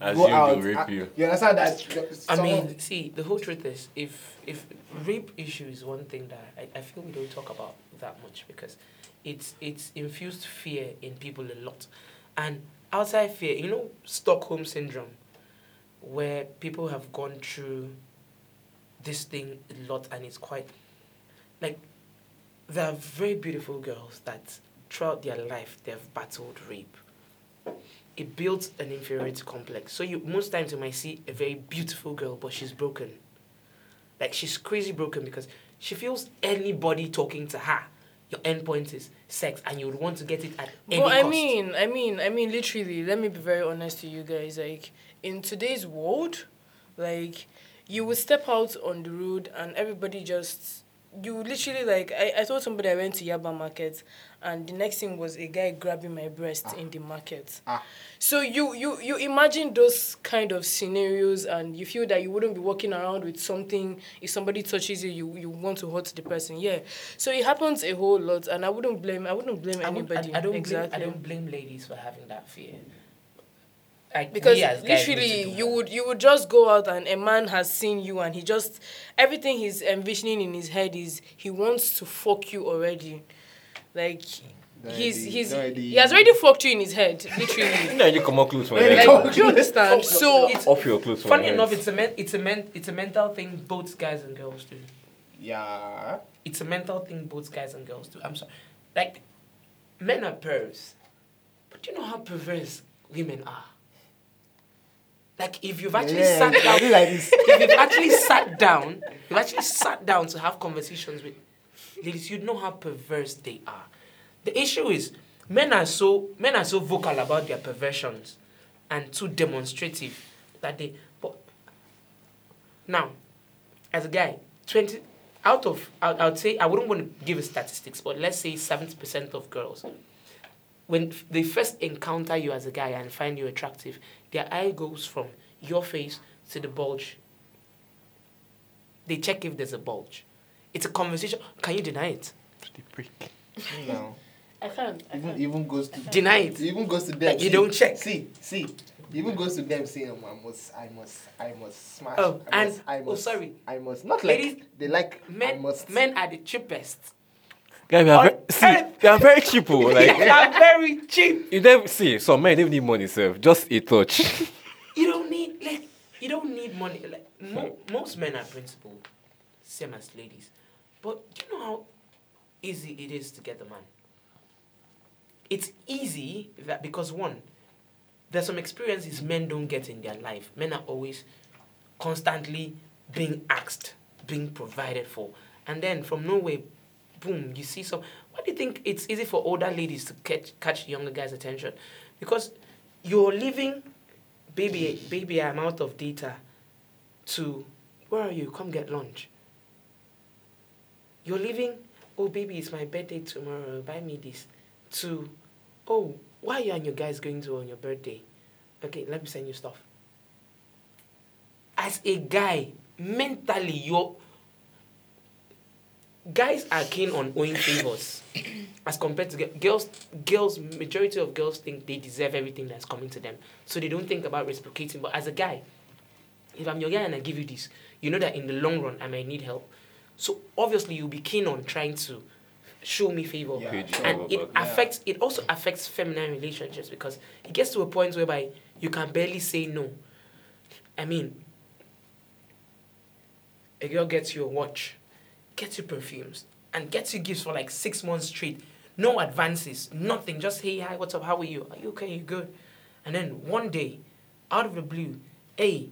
As go you out, do, rape I, you. You understand that? See, the whole truth is, if rape issue is one thing that I feel we don't talk about that much, because it's infused fear in people a lot. And outside fear, you know, Stockholm syndrome, where people have gone through this thing a lot, and it's quite, like, there are very beautiful girls that throughout their life, they've battled rape. It builds an inferiority complex. So most times you might see a very beautiful girl, but she's broken. Like, she's crazy broken because she feels anybody talking to her, your end point is sex, and you would want to get it at any cost. But I mean, literally, let me be very honest to you guys. Like, in today's world, like, you would step out on the road and everybody just... You literally, like, I told somebody I went to Yaba market, and the next thing was a guy grabbing my breast in the market. So you imagine those kind of scenarios, and you feel that you wouldn't be walking around with something. If somebody touches you, you want to hurt the person. Yeah. So it happens a whole lot, and I wouldn't blame anybody. I don't blame ladies for having that fear. Because literally, you would just go out and a man has seen you, and he just, everything he's envisioning in his head is he wants to fuck you already. Like, he has already fucked you in his head, literally. No, you come out close for it. Like, do you understand? So it's off your clothes. Funny enough, it's a mental thing both guys and girls do. Yeah. It's a mental thing both guys and girls do. I'm sorry, like, men are perverse, but you know how perverse women are. Like, if you've actually sat down, if you've actually sat down to have conversations with ladies, you'd know how perverse they are. The issue is men are so vocal about their perversions and too demonstrative that they. But now, as a guy, 20 out of I would say, I wouldn't want to give a statistics, but let's say 70% of girls, when they first encounter you as a guy and find you attractive, their eye goes from your face to the bulge. They check if there's a bulge. It's a conversation. Can you deny it? No. I can't. It even goes to them. You don't check. See. It even goes to them saying, I must smash. Oh, I must. Not ladies, like, they like, men, I must. Men are the cheapest. Guys, they are very cheap. Like, they are very cheap. You don't see some men don't need money, sir. Just a touch. You don't need money. Like, most men are principled, same as ladies. But you know how easy it is to get a man. It's easy that because one, there's some experiences men don't get in their life. Men are always constantly being asked, being provided for, and then from nowhere. Boom, you see some... Why do you think it's easy for older ladies to catch younger guys' attention? Because you're leaving, baby, I'm out of data, to, where are you? Come get lunch. You're leaving, oh, baby, it's my birthday tomorrow, buy me this, to, oh, why are you and your guys going to on your birthday? Okay, let me send you stuff. As a guy, mentally, you're... Guys are keen on owing favors as compared to girls. Majority of girls think they deserve everything that's coming to them, so they don't think about reciprocating. But as a guy, if I'm your guy and I give you this, you know that in the long run I might need help. So obviously you'll be keen on trying to show me favor, and it affects. It also affects feminine relationships because it gets to a point whereby you can barely say no. I mean, a girl gets you a watch, gets you perfumes, and gets you gifts for like 6 months straight. No advances, nothing. Just, hey, hi, what's up? How are you? Are you okay? You good? And then one day, out of the blue, hey,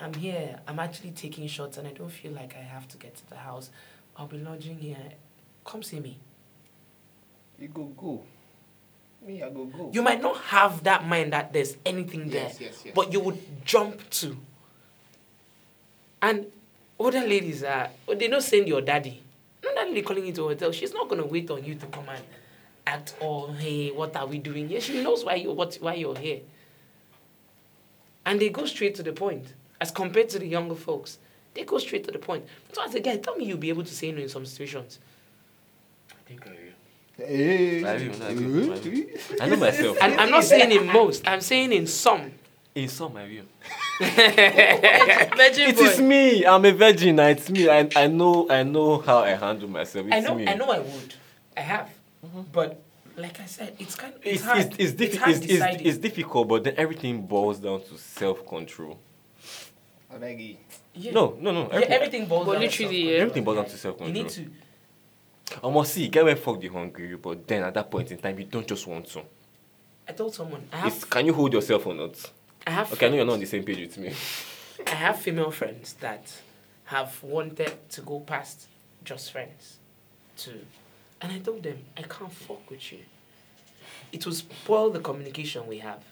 I'm here. I'm actually taking shots and I don't feel like I have to get to the house. I'll be lodging here. Come see me. You go. Me, I go. You might not have that mind that there's anything there, yes. But you would jump to. And older ladies are, they don't send your daddy. Not that lady calling you to a hotel, she's not going to wait on you to come and act all, hey, what are we doing here? She knows why you're here. And they go straight to the point. As compared to the younger folks, they go straight to the point. So as a guy, tell me you'll be able to say no in some situations. I think I will. I know myself. And I'm not saying in most, I'm saying in some. In some, I will. Virgin boy. It is me. I'm a virgin. It's me. I know how I handle myself. It's me. I know. I would. I have. Mm-hmm. But like I said, it's hard. It's difficult. But then everything boils down to self-control. Yeah. No. Everything boils down to self-control. You need to. I must see. Get away from the hungry. But then at that point in time, you don't just want to. I told someone. Can you hold yourself or not? I have. Okay, I know you're not on the same page with me. I have female friends that have wanted to go past just friends, too, and I told them I can't fuck with you. It will spoil the communication we have.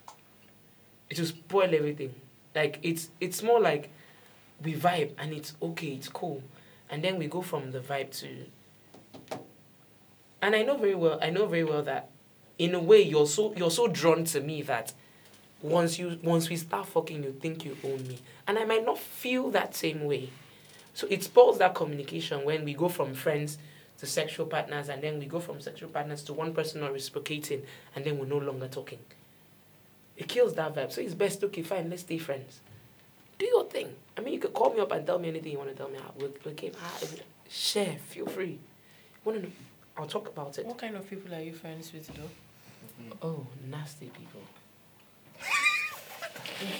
It will spoil everything. Like it's more like we vibe and it's okay, it's cool, and then we go from the vibe to. And I know very well that. In a way, you're so drawn to me that once we start fucking, you think you own me, and I might not feel that same way. So it spoils that communication when we go from friends to sexual partners, and then we go from sexual partners to one person not reciprocating, and then we're no longer talking. It kills that vibe. So it's best, okay, fine, let's stay friends. Do your thing. I mean, you could call me up and tell me anything you want to tell me. Share, feel free. Want to know? I'll talk about it. What kind of people are you friends with, though? Oh, nasty people.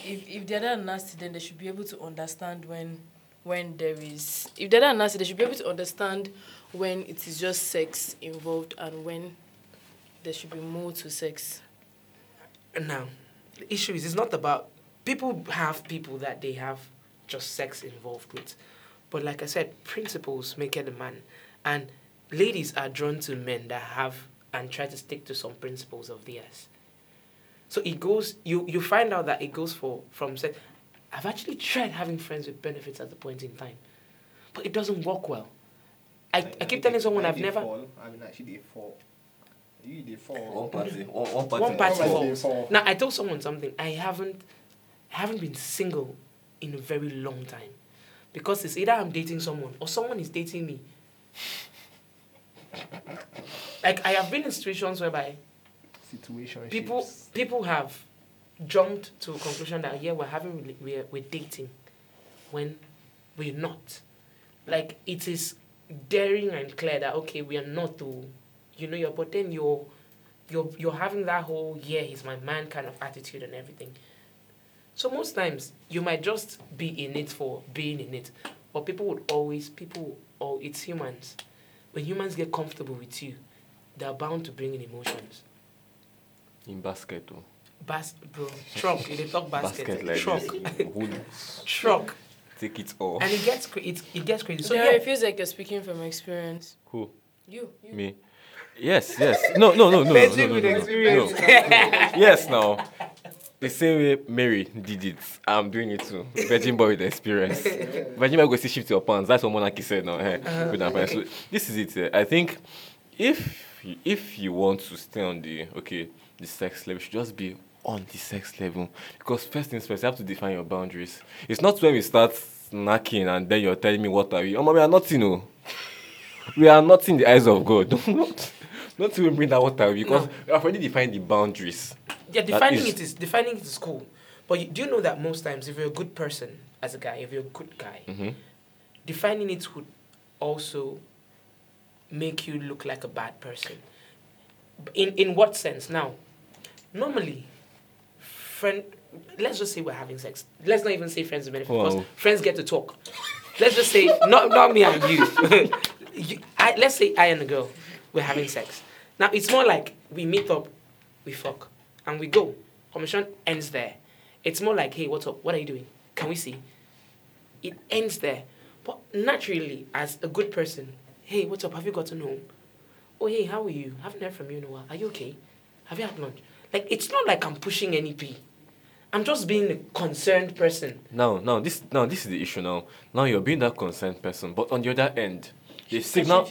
if they're that nasty, then they should be able to understand when there is. If they're that nasty, they should be able to understand when it is just sex involved and when there should be more to sex. Now, the issue is it's not about people have people that they have just sex involved with, but like I said, principles make it a man, and ladies are drawn to men that have and try to stick to some principles of theirs. So it goes, you find out that it goes from sex. I've actually tried having friends with benefits at the point in time, but it doesn't work well. I keep telling someone I've never... You did fall. One party falls. Now, I told someone something. I haven't been single in a very long time because it's either I'm dating someone or someone is dating me. Like, I have been in situations whereby people have jumped to a conclusion that, yeah, we're dating when we're not. Like, it is daring and clear that, okay, we are not, but then you're having that whole, yeah, he's my man kind of attitude and everything. So most times, you might just be in it for being in it. But it's humans. When humans get comfortable with you, they're bound to bring in emotions. In basket, though. Bro, truck. They talk basket. Like truck. Truck. Take it all. And it gets crazy. So yeah, it feels like you're speaking from experience. Who? You. Me. Yes. No. No. Yes, now. The same way Mary did it, I'm doing it too. Virgin boy with experience. Virgin boy go see shift your pants. That's what Monaki said now. Hey, okay. So this is it. I think if you want to stay on the sex level, you should just be on the sex level. Because first things first, you have to define your boundaries. It's not when we start snacking and then you're telling me what are we. We are nothing. We are not in the eyes of God. Not even bring that what are we because we have already defined the boundaries. Yeah, defining it is cool. But do you know that most times, if you're a good person as a guy, mm-hmm. defining it would also make you look like a bad person. In what sense? Now, normally, let's just say we're having sex. Let's not even say friends with benefit because friends get to talk. Let's just say not me and you. Let's say I and a girl, we're having sex. Now it's more like we meet up, we fuck. And we go. Commission ends there. It's more like, hey, what's up? What are you doing? Can we see? It ends there. But naturally, as a good person, hey, what's up? Have you gotten home? Oh, hey, how are you? I haven't heard from you in a while. Are you okay? Have you had lunch? Like, it's not like I'm pushing any pee. I'm just being a concerned person. No, this is the issue now. Now you're being that concerned person. But on the other end, the signal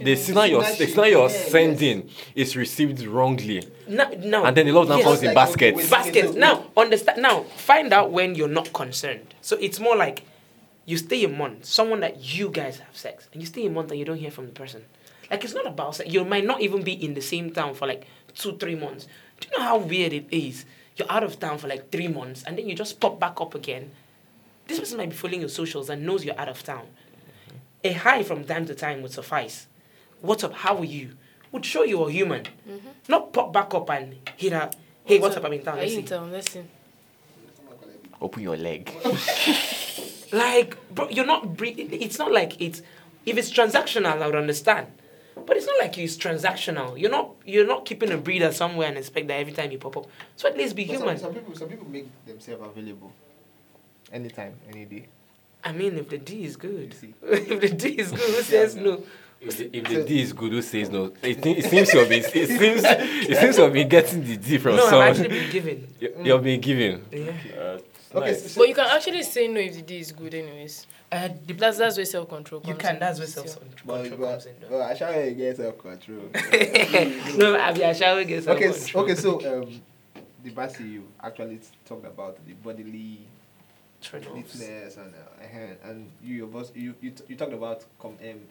you're sending is received wrongly. Now, and then the love now falls in baskets. Baskets. Now, understand. Now, find out when you're not concerned. So it's more like you stay a month, someone that you guys have sex, and you stay a month and you don't hear from the person. Like, it's not about sex. You might not even be in the same town for like 2-3 months. Do you know how weird it is? you're out of town for like 3 months, and then you just pop back up again, this person might be following your socials and knows you're out of town. Mm-hmm. A hi from time to time would suffice. What's up? How are you? Would show you a human. Mm-hmm. Not pop back up and hit her, hey, what's up? I'm in town. Let's see. Open your leg. Like, bro, you're not breathing. It's not like it's... If it's transactional, I would understand. But it's not like it's transactional. You're not keeping a breather somewhere and expect that every time you pop up. So at least be human. Some people make themselves available. Anytime, any day. I mean, if the D is good. If the D is good, who says no? If the D is good, who says no? It seems you'll be getting the D from someone. No, I've actually been given. You'll be given. Yeah. Okay, nice. So, but you can actually say no if the D is good anyways. That's where self-control comes in. That's where self-control comes in. Well, I shall get self-control. No, I shall get self-control. Okay, so the Bassi, you actually talked about the bodily fitness and you talked about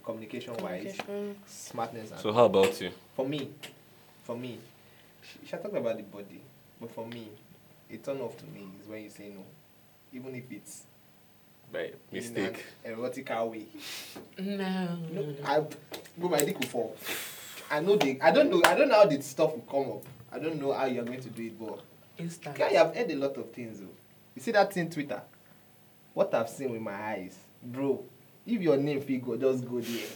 communication-wise, smartness. And so how about you? For me, she talked about the body, but for me, a turn off to me is when you say no, even if it's by mistake, in an erotical way. No. My dick will fall. I don't know how this stuff will come up. I don't know how you're going to do it, but Instagram. You have heard a lot of things though. You see that thing Twitter? What I've seen with my eyes, bro. If your name figure, just go there,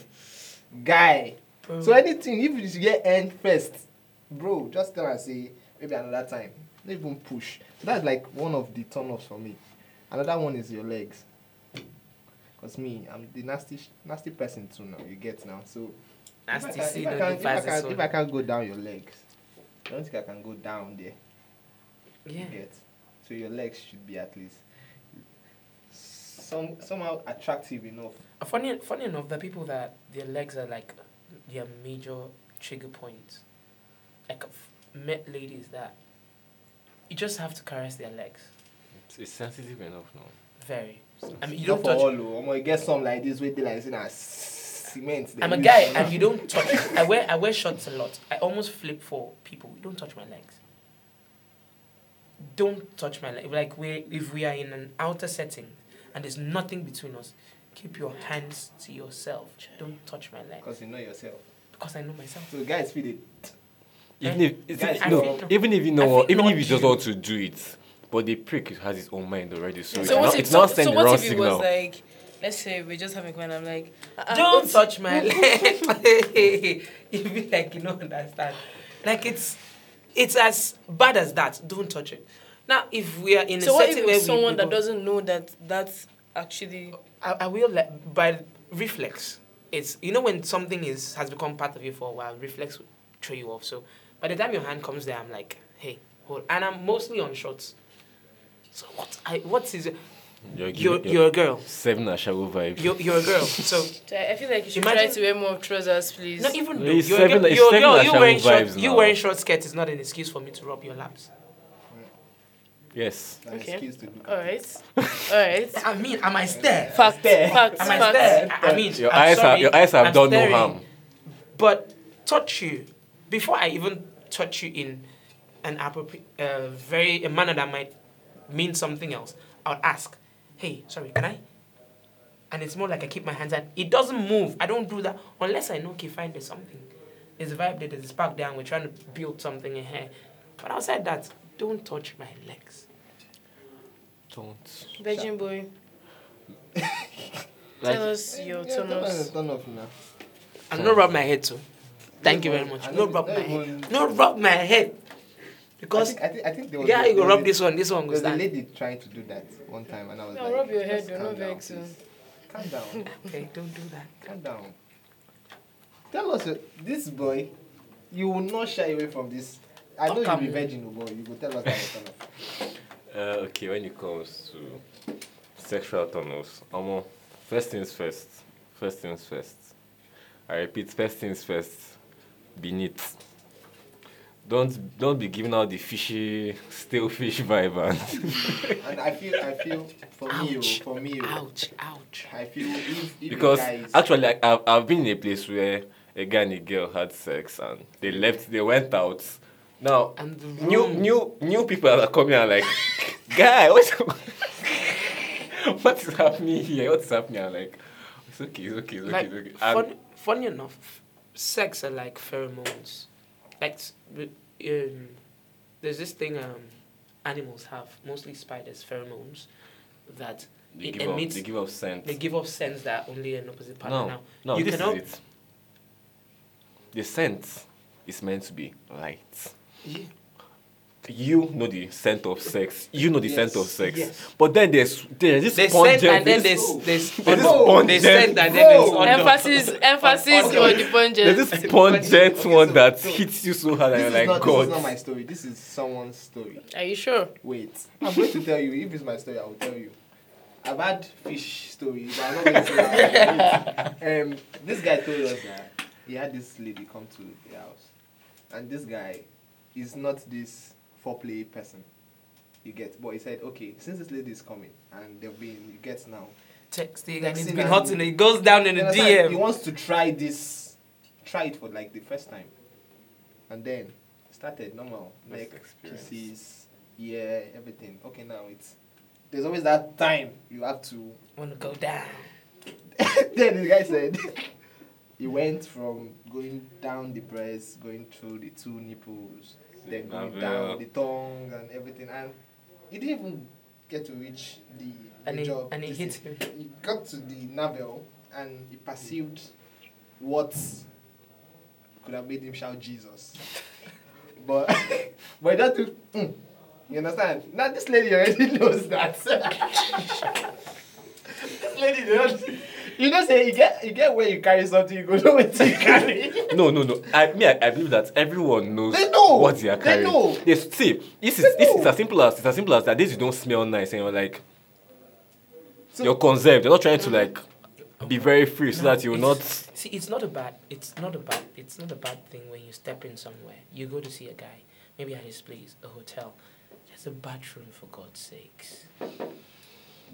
guy. Bro. So anything, if you get end first, bro, just tell and say maybe another time. Don't even push. So that's like one of the turn-offs for me. Another one is your legs. Because me, I'm the nasty person too now. You get now. So if I can't go down your legs, I don't think I can go down there. Yeah. You get. So your legs should be at least somehow attractive enough. Funny enough, the people that their legs are like their major trigger points. Like I've met ladies that you just have to caress their legs. It's sensitive enough now. Very. I mean, you don't touch. I'm gonna get some like this with the like cement. I'm a guy, and you don't touch. I wear shorts a lot. I almost flip for people. Don't touch my legs. Don't touch my legs. Like if we are in an outer setting, and there's nothing between us, keep your hands to yourself. Don't touch my legs. Because you know yourself. Because I know myself. So guys, feel it. Even if he doesn't want to do it, but the prick has his own mind already, so it's not sending the wrong signal. Was like, let's say we're just having fun. I'm like, don't touch my leg. You'll be like, you don't understand. Like it's as bad as that. Don't touch it. Now, if we are in a setting where someone that doesn't know that that's actually, I will like, by reflex. It's when something has become part of you for a while, reflex will throw you off. So by the time your hand comes there, I'm like, hey, hold. And I'm mostly on shorts. So you're a girl. Seven Ashao vibe. You're a girl. So I feel like you should try to wear more trousers, please. No, even though you're a girl, you wearing short skirt is not an excuse for me to rub your laps. Yes. Okay. All right. I mean, am I staring? Fact. Am I staring? I mean, your eyes have done no harm. But touch you before I even touch you in an appropriate, a manner that might mean something else, I'll ask, hey, sorry, can I? And it's more like I keep my hands out. It doesn't move. I don't do that unless I know, okay, fine, there's something. There's a vibe there, there's a spark down, we're trying to build something in here. But outside that, don't touch my legs. Don't. Virgin boy. Tell us your turn-offs. I'm not rub my head too. Thank you very much. No rub my head. No rub my head. Because I think there was you go rub this one. This one goes down. There was a lady trying to do that one time, and I was like, "Rub your head, you're not vexed." Calm down. Okay, don't do that. Calm down. Tell us, this boy, you will not shy away from this. I know you'll be virgin, but you go tell us that. Okay, when it comes to sexual tunnels, first things first. First things first. I repeat, first things first. Be neat. Don't be giving out the fishy, stale fish vibe. And I feel for me. Ouch. I feel because actually, like, I've been in a place where a guy and a girl had sex and they went out, Now, and new people are coming and like, guy, what is happening here? What's happening? I'm like, it's okay. Like, it's okay. Funny enough, sex are like pheromones. Like, there's this thing animals have, mostly spiders, pheromones, that they give off scents. They give off scents that only an opposite partner. No, you cannot. Is it. The scent is meant to be light. Yeah. You know the scent of sex. Yes. But then there's this sponge. They scent and then emphasis on the sponge. There's this sponge one that hits you so hard and you're like, God. This is not my story. This is someone's story. Are you sure? Wait. I'm going to tell you. If it's my story, I will tell you. I've had fish stories, but I'm not going to tell you. This guy told us that he had this lady come to the house. And this guy is not this foreplay person, you get. But he said, okay, since this lady is coming and they've been, you get now. Texting and it's been hot till it goes down in the DM. He wants to try this, try it for like the first time. And then started normal, neck, kisses, yeah, everything. Okay, now it's, there's always that time you have to. Want to go down. Then the guy said, he went from going down the breast, going through the two nipples, then going down the tongue and everything, and he didn't even get to reach the job. And he hit him. He got to the navel, and he perceived what could have made him shout Jesus. but that took. You understand? Now this lady already knows that. This lady knows. You know, say you get where you carry something, you go know where to carry. No. I believe that everyone knows what they are carrying. They know. Yes, see, this is as simple as that. This you don't smell nice, and you're like, so, you're conserved. You're not trying to like be very free so that you're not. See, it's not a bad thing when you step in somewhere. You go to see a guy, maybe at his place, a hotel. There's a bathroom, for God's sakes.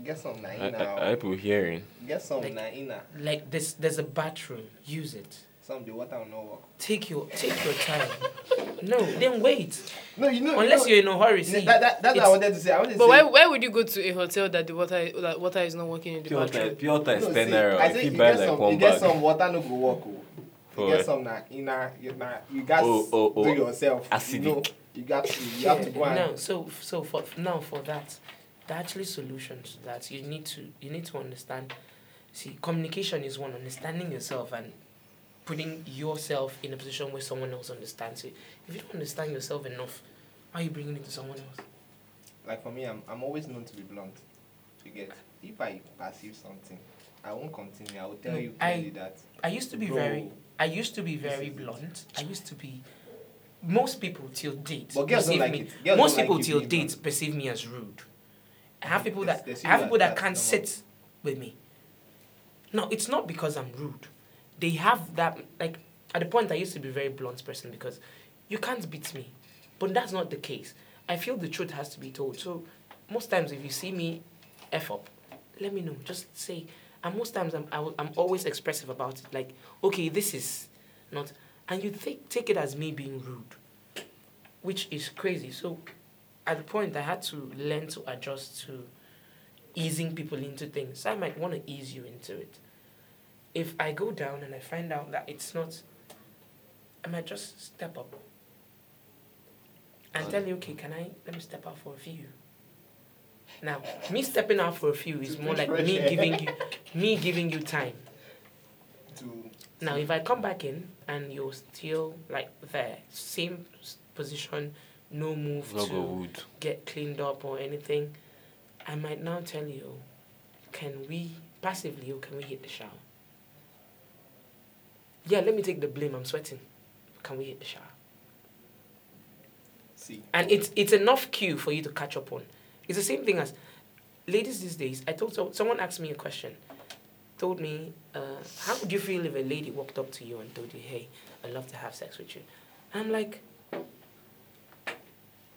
Get some naina. I people hearing. Get some naina. Like this, there's a bathroom. Use it. Some the water will not work. Take your time. No, then wait. No, you know. Unless you're in a hurry. See, that's what I wanted to say. But why would you go to a hotel that the water is not working in the bathroom? Pure water is standard. I think you get some water no go work. You get some naina. You got to do yourself. Acidic. You know, you have to go and. No, so for that. There are actually solutions to that. You need to understand. See, communication is one, understanding yourself and putting yourself in a position where someone else understands you. If you don't understand yourself enough, how are you bringing it to someone else? Like for me, I'm always known to be blunt. You get, if I perceive something, I won't continue. I will tell you clearly that. I used to be very blunt. I used to be. Most people till date perceive me. Most people till date perceive me as rude. I have people that can't sit with me. No, it's not because I'm rude. They have that, like, at the point I used to be a very blunt person because you can't beat me. But that's not the case. I feel the truth has to be told. So most times if you see me F up, let me know. Just say, and most times I'm always expressive about it. Like, okay, this is not, and you take it as me being rude, which is crazy. So at the point, I had to learn to adjust to easing people into things. I might want to ease you into it. If I go down and I find out that it's not, I might just step up and tell you, okay, let me step out for a few. Now, me stepping out for a few is more like me giving you time. Now, if I come back in and you're still like there, same position, no move to get cleaned up or anything, I might now tell you, can we hit the shower? Yeah, let me take the blame, I'm sweating. Can we hit the shower? See. And it's enough cue for you to catch up on. It's the same thing as, ladies these days, someone asked me a question, told me, how would you feel if a lady walked up to you and told you, hey, I'd love to have sex with you? And I'm like,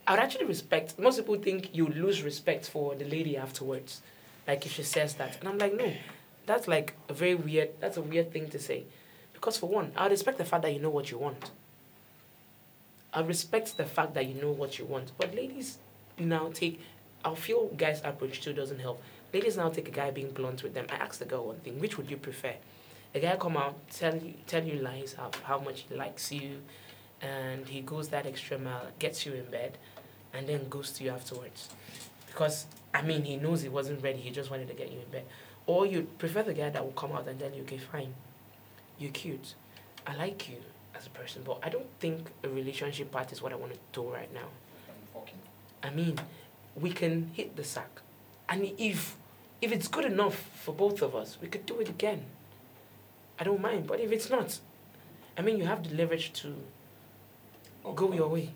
I would actually respect. Most people think you lose respect for the lady afterwards, like if she says that. And I'm like, no, that's like a weird thing to say. Because for one, I would respect the fact that you know what you want. I respect the fact that you know what you want, but ladies now take, I feel guys' approach too doesn't help. Ladies now take a guy being blunt with them. I asked the girl one thing, which would you prefer? A guy come out, tell you lies, how much he likes you, and he goes that extra mile, gets you in bed, and then ghosts you afterwards. Because, I mean, he knows he wasn't ready, he just wanted to get you in bed. Or you prefer the guy that will come out and tell you, okay, fine, you're cute, I like you as a person, but I don't think a relationship part is what I want to do right now. I mean, we can hit the sack. And if it's good enough for both of us, we could do it again. I don't mind, but if it's not, I mean, you have the leverage to go your way.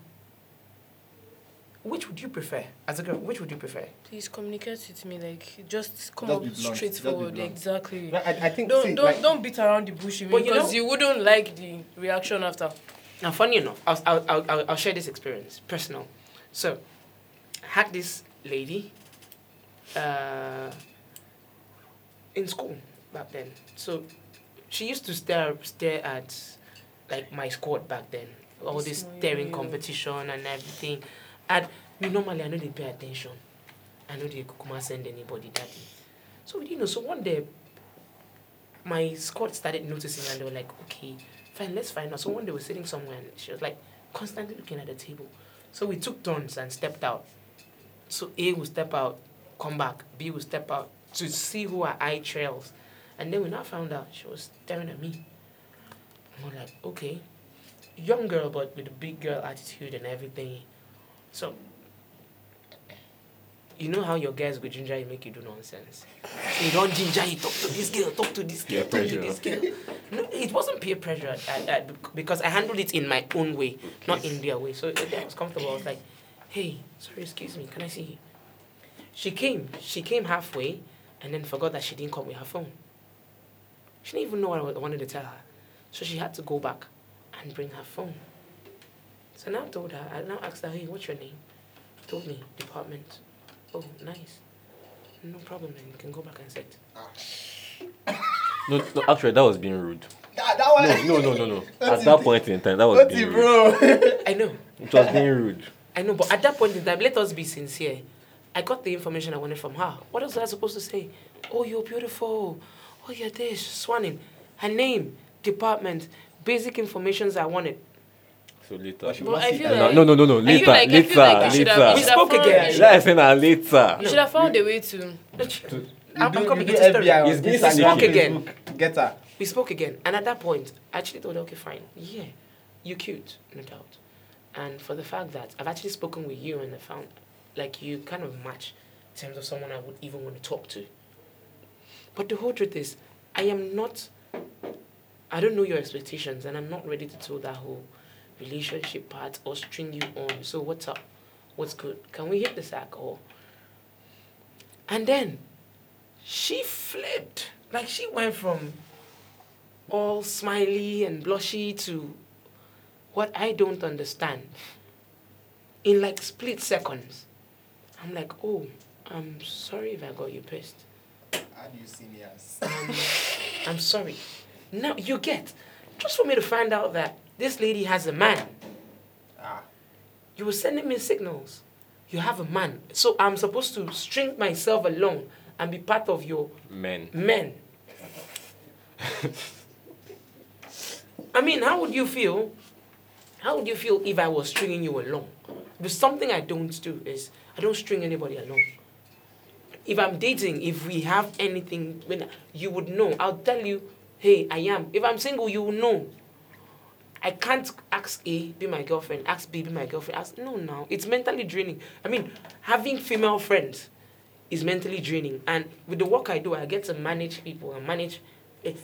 Which would you prefer? As a girl, which would you prefer? Please communicate with me, like, just come up straightforward, exactly. Like, I think, don't beat around the bush, because you wouldn't like the reaction after. Now, funny enough, I'll share this experience, personal. So, I had this lady in school back then. So, she used to stare at, like, my squad back then. All this staring competition and everything. And me, normally, I know they pay attention. I know they could send anybody that day. So, you know, so one day, my squad started noticing and they were like, okay, fine, let's find out. So one day, we're sitting somewhere and she was like, constantly looking at the table. So we took turns and stepped out. So A will step out, come back. B will step out to see who her eye trails. And then we now found out she was staring at me. And we're like, okay, young girl, but with a big girl attitude and everything. So, you know how your guys with ginger, you make you do nonsense. You don't ginger, you talk to this girl. No, it wasn't peer pressure because I handled it in my own way, not in their way. So I was comfortable. I was like, hey, sorry, excuse me, can I see you? She came halfway and then forgot that she didn't come with her phone. She didn't even know what I wanted to tell her. So she had to go back and bring her phone. So now I asked her, hey, what's your name? She told me, department. Oh, nice. No problem, then you can go back and sit. No, actually, that was being rude. No. At that point in time, that was being rude. I know. It was being rude. I know, but at that point in time, let us be sincere. I got the information I wanted from her. What else was I supposed to say? Oh, you're beautiful. Oh, you're this. Swanning. Her name, department, basic informations I wanted. So later. Later. We spoke again. Later. You should have found a way to... I'm coming to the story. We spoke again. Get her. We spoke again. And at that point, I actually thought, okay, fine. Yeah, you're cute, no doubt. And for the fact that I've actually spoken with you and I found, like, you kind of match in terms of someone I would even want to talk to. But the whole truth is, I don't know your expectations and I'm not ready to do that whole relationship part or string you on. So what's up? What's good? Can we hit the sack? Or? And then she flipped. Like, she went from all smiley and blushy to what I don't understand in like split seconds. I'm like, oh, I'm sorry if I got you pissed. How do you see me as? I'm sorry. Now you get, just for me to find out that this lady has a man. You were sending me signals. You have a man. So I'm supposed to string myself along and be part of your men. I mean, how would you feel if I was stringing you along? There's something I don't do is I don't string anybody along. If I'm dating, if we have anything, you would know. I'll tell you, hey, I am. If I'm single, you will know. I can't ask A, be my girlfriend, ask B, be my girlfriend, no. It's mentally draining. I mean, having female friends is mentally draining. And with the work I do, I get to manage people and manage it.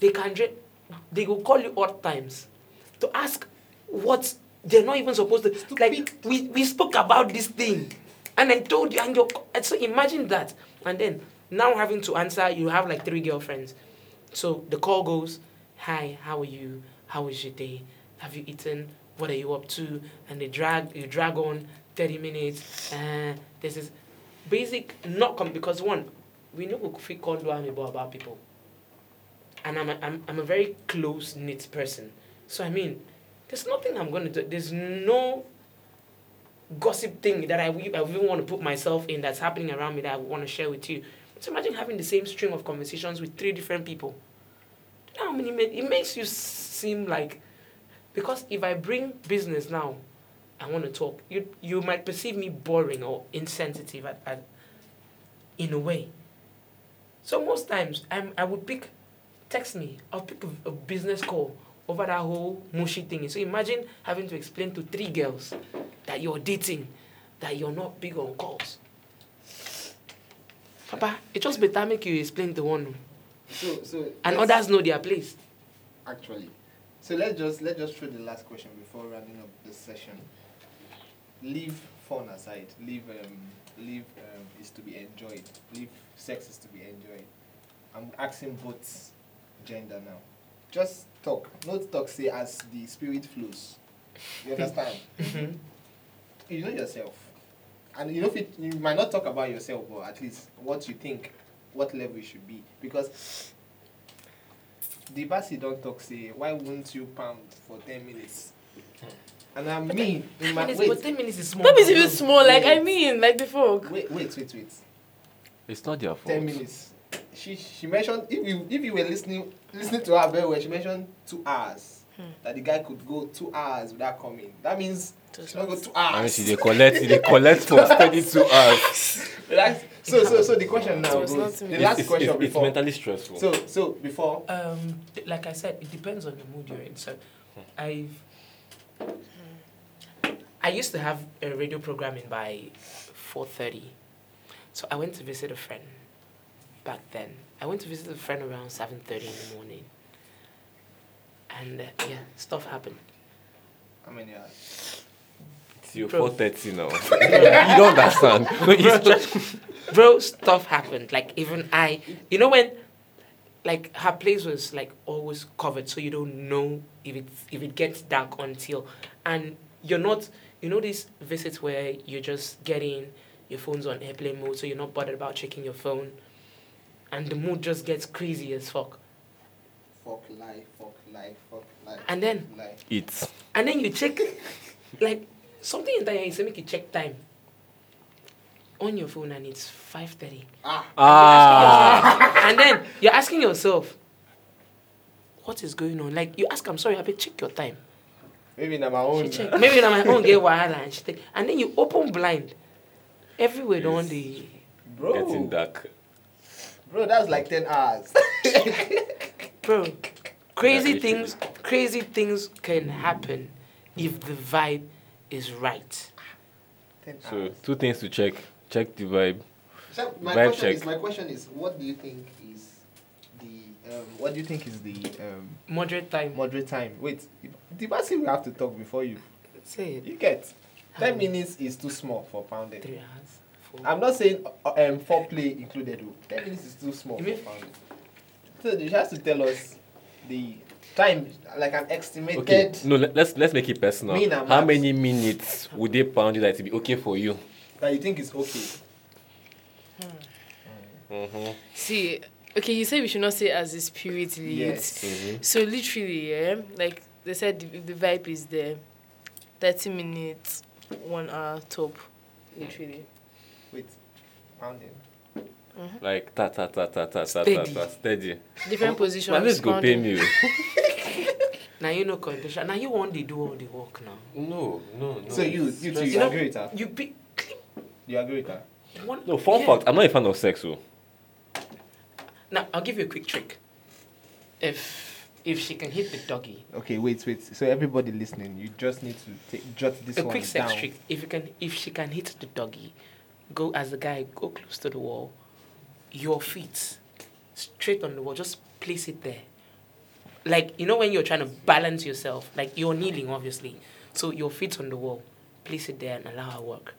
They will call you odd times to ask what they're not even supposed to. Stupid. Like, we spoke about this thing, and I told you, and so imagine that. And then, now having to answer, you have like 3 girlfriends. So the call goes, hi, how are you? How was your day? Have you eaten? What are you up to? And you drag on 30 minutes. This is basic, because one, we know we can't do anything about people. And I'm a very close-knit person. So I mean, There's nothing I'm going to do. There's no gossip thing that I really want to put myself in that's happening around me that I want to share with you. So imagine having the same string of conversations with 3 different people. I mean, it makes you seem like, because if I bring business now, I want to talk. You might perceive me boring or insensitive in a way. So most times, I would pick, text me, I'll pick a business call over that whole mushy thing. So imagine having to explain to 3 girls that you're dating, that you're not big on calls. Papa, it just better make you explain to one. And others know their place. Actually. So let's just throw the last question before running up this session. Leave fun aside. Leave is to be enjoyed. Leave sex is to be enjoyed. I'm asking both gender now. Just talk. Not talk, say, as the spirit flows. You understand? Mm-hmm. You know yourself. And you know you might not talk about yourself, but at least what you think, what level you should be. Because D Bassi don't talk, say, why wouldn't you pound for 10 minutes? And I mean, in my way. 10 minutes is small. That means even small, like, wait. I mean, like before. Wait. It's not your fault. 10 minutes. She mentioned, if you were listening to her very well, she mentioned 2 hours. That the guy could go 2 hours without coming. That means she don't go 2 hours. I mean, they collect for spending 2 hours. Relax. So the question now, the last question before. It's mentally stressful. So before. Like I said, it depends on the mood you're in. So, I used to have a radio programming by 4:30, so I went to visit a friend. Back then, I went to visit a friend around 7:30 in the morning, and stuff happened. I mean, yeah. You're 4:30 now. You don't understand. Bro, stuff happened. Like, even I... You know when... Like, her place was, like, always covered, so you don't know if it gets dark until... And you're not... You know these visits where you're just getting... Your phone's on airplane mode, so you're not bothered about checking your phone. And the mood just gets crazy as fuck. Fuck life. And then... Life. It's... And then you check... Like... Something in that you say make you check time on your phone and it's 5:30. And then you're asking yourself, what is going on? Like you ask, I'm sorry, I bet check your time. Maybe na my own get wahala and she take. And then you open blind. Everywhere down the bro. Getting dark. Bro, that was like 10 hours. Bro, crazy things can happen if the vibe is right. So 2 things to check. Check the vibe. So my question is, what do you think is the moderate time? Wait, the first thing we have to talk before you say it. You get 10 minutes is too small for pounding. 3 hours. 4. I'm not saying foreplay included. 10 minutes is too small for pounding. So you have to tell us the time, like an estimated... Okay. No, let's make it personal. How many minutes would they pound you that it would be okay for you? That you think it's okay? Mm-hmm. See, okay, you say we should not say as the spirit leads. Yes. Mm-hmm. So literally, yeah, like they said, the vibe is there. 30 minutes, 1 hour top, literally. Wait, pounding. Mm-hmm. Like steady. Different positions. Now let's go pay me. Now you know condition. Now you want to do all the work now. No. So you agree with her? You agree with her? No, fun fact. I'm not a fan of sex. So. Now I'll give you a quick trick. If she can hit the doggy. Okay, wait. So everybody listening, you just need to jot this one down. A quick sex trick. If she can hit the doggy, go as a guy. Go close to the wall. Your feet straight on the wall, just place it there. Like, you know when you're trying to balance yourself, like you're kneeling, obviously. So your feet on the wall, place it there and allow her work.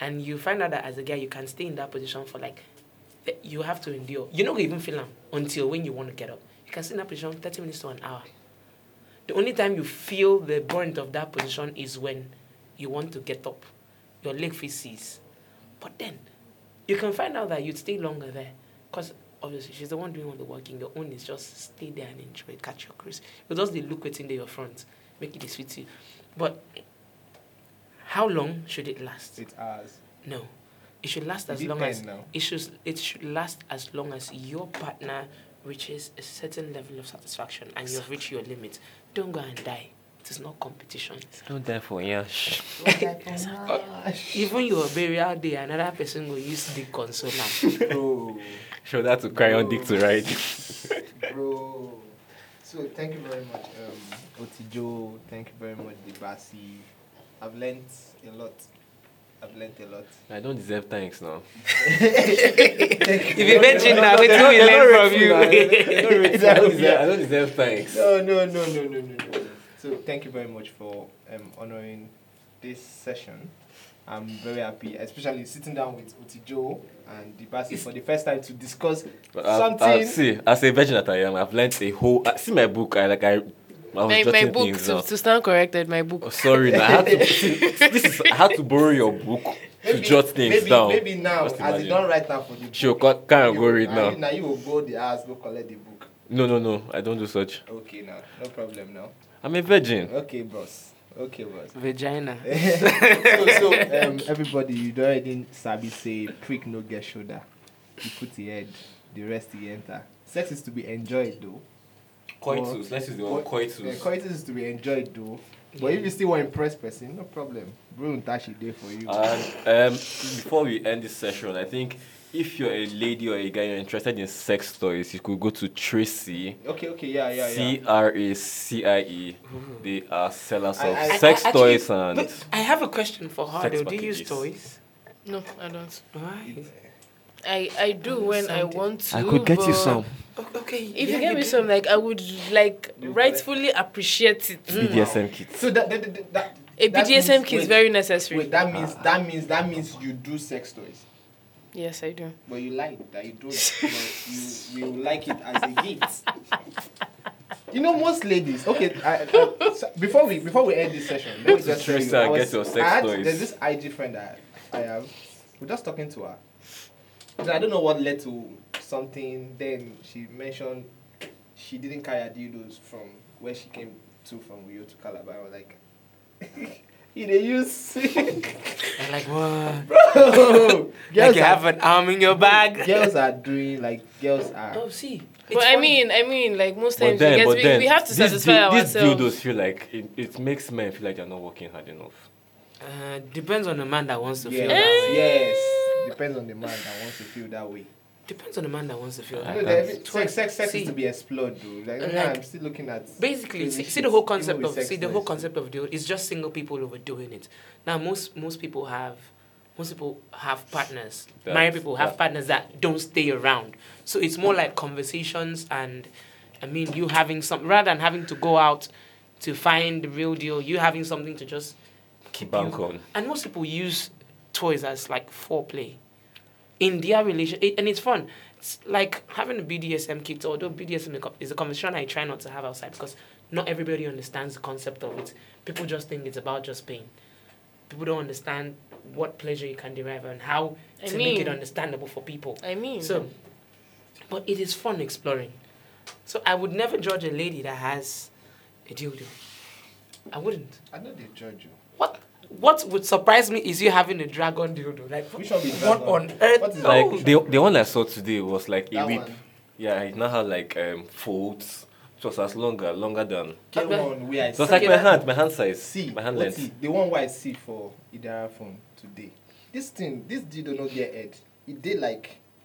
And you find out that as a guy, you can stay in that position for like, you have to endure. You're not going to even feel them until when you want to get up. You can stay in that position 30 minutes to an hour. The only time you feel the burnt of that position is when you want to get up. Your leg seizes. But then, you can find out that you'd stay longer there. Because, obviously, she's the one doing all the working. Your own is just stay there and enjoy it. Catch your cruise. You'll just look waiting there your front. make it a sweetie. But how long should it last? It's ours. No. It should last as long as it should last as long as your partner reaches a certain level of satisfaction and you've reached your limit. Don't go and die. It is not competition. Don't die for yash. Even your burial day, another person will use the consoler. Bro. Show that to cry on dick to right. Bro. So thank you very much, Otijo. Thank you very much, D Bassi. I've learnt a lot. I don't deserve thanks now. If you mention now, it's who you learn from you. I don't deserve thanks. No. So thank you very much for honoring this session. I'm very happy, especially sitting down with Otijo and D Bassi for the first time to discuss something. See, as a virgin that I am, I've learnt a whole. See my book. My book, to stand corrected, my book. Oh, sorry, I had to, I had to borrow your book to jot things down. Maybe now, as you don't write down for the book. Sure, can't go read now. Now you will go the house, go collect the book. No, I don't do such. Okay, now, no problem now. I'm a virgin. Okay, boss. Vagina. So, everybody, you don't even sabi say, prick no get shoulder. You put the head, the rest you enter. Sex is to be enjoyed though. Coitus, let's use the word coitus. Yeah, coitus is to be enjoyed though. But if you still want to impress person, no problem. Bruno Tashi there for you. And before we end this session, I think if you're a lady or a guy you're interested in sex toys, you could go to Tracie. Okay, yeah. Tracie. They are sellers of sex toys and. I have a question for her. Do you use toys? No, I don't. Why? I do when I want to. I could get you some. Okay. If you give me some, I would rightfully appreciate it. BDSM kit. So a BDSM kit is very necessary. Wait, that means you do sex toys. Yes, I do. But you like that you don't. But you like it as a gift. You know, most ladies. Okay, so before we end this session, let me just say there's this IG friend that I have. We're just talking to her. I don't know what led to something. Then she mentioned she didn't carry her dildos from where she came to from Uyo to Calabar. I was like, you they use. I'm like, what? Bro, you have an arm in your bag. Girls are doing. Oh, see. But funny. I mean, most times we have to satisfy ourselves. These dildos feel like it makes men feel like they're not working hard enough. Depends on the man that wants to feel. Yes. Depends on the man that wants to feel that way. Sex is to be explored, dude. I'm still looking at. Basically, the whole concept of dude is just single people overdoing it. Now, most people have partners. Married people have partners that don't stay around. So it's more like conversations and, you having some rather than having to go out to find the real deal. You having something to just keep bank on. And most people use toys as foreplay in their relation, and it's fun. It's like having a BDSM kit, although BDSM is a conversation I try not to have outside because not everybody understands the concept of it. People just think it's about just pain. People don't understand what pleasure you can derive and how to make it understandable for people. But it is fun exploring. So I would never judge a lady that has a dildo. I wouldn't. I know they judge you. What would surprise me is you having a dragon dildo. Which one is dragon? What on earth? The one I saw today was a whip. One. Yeah, it now had folds. It was as longer than. The one where I see. It was my hand size. See, my hand length. The one where I see for Idara phone today. This dildo not get head. It did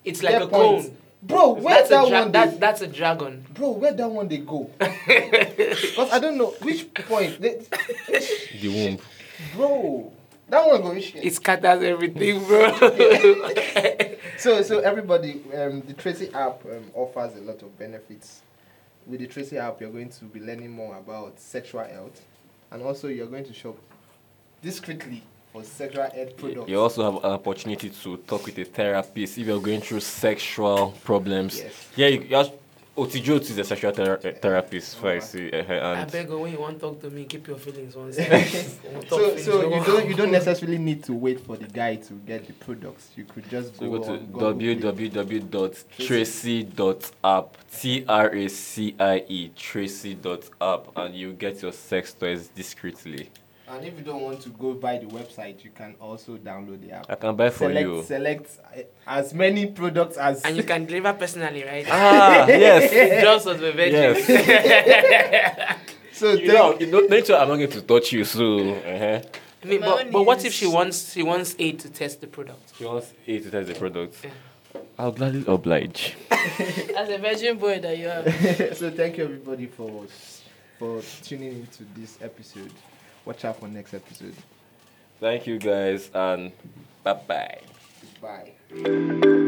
It's like a cone. Bro, where's that one? That's a dragon. Bro, where that one they go? Because I don't know which point. The womb. Bro, that one going shit. It scatters everything, bro. So everybody, the Tracie app offers a lot of benefits. With the Tracie app, you're going to be learning more about sexual health, and also you're going to shop discreetly for sexual health products. You also have an opportunity to talk with a therapist if you're going through sexual problems. Yes. Yeah, you Otijo is a sexual therapist. For I see. I beg you, when you want to talk to me, keep your feelings on. So you don't necessarily need to wait for the guy to get the products. You could just go to www.tracie.app Tracie.app and you get your sex toys discreetly. And if you don't want to go by the website, you can also download the app. I can buy for you. Select as many products as... And you can deliver personally, right? Ah, yes. Just as the veggies. Yes. So you know, nature, I'm not going to touch you, so... Uh-huh. I mean, but what if she wants A to test the product? She wants A to test the product. Yeah. I'll gladly oblige. As a virgin boy that you are. So thank you, everybody, for tuning into this episode. Watch out for next episode. Thank you guys and bye-bye. Bye.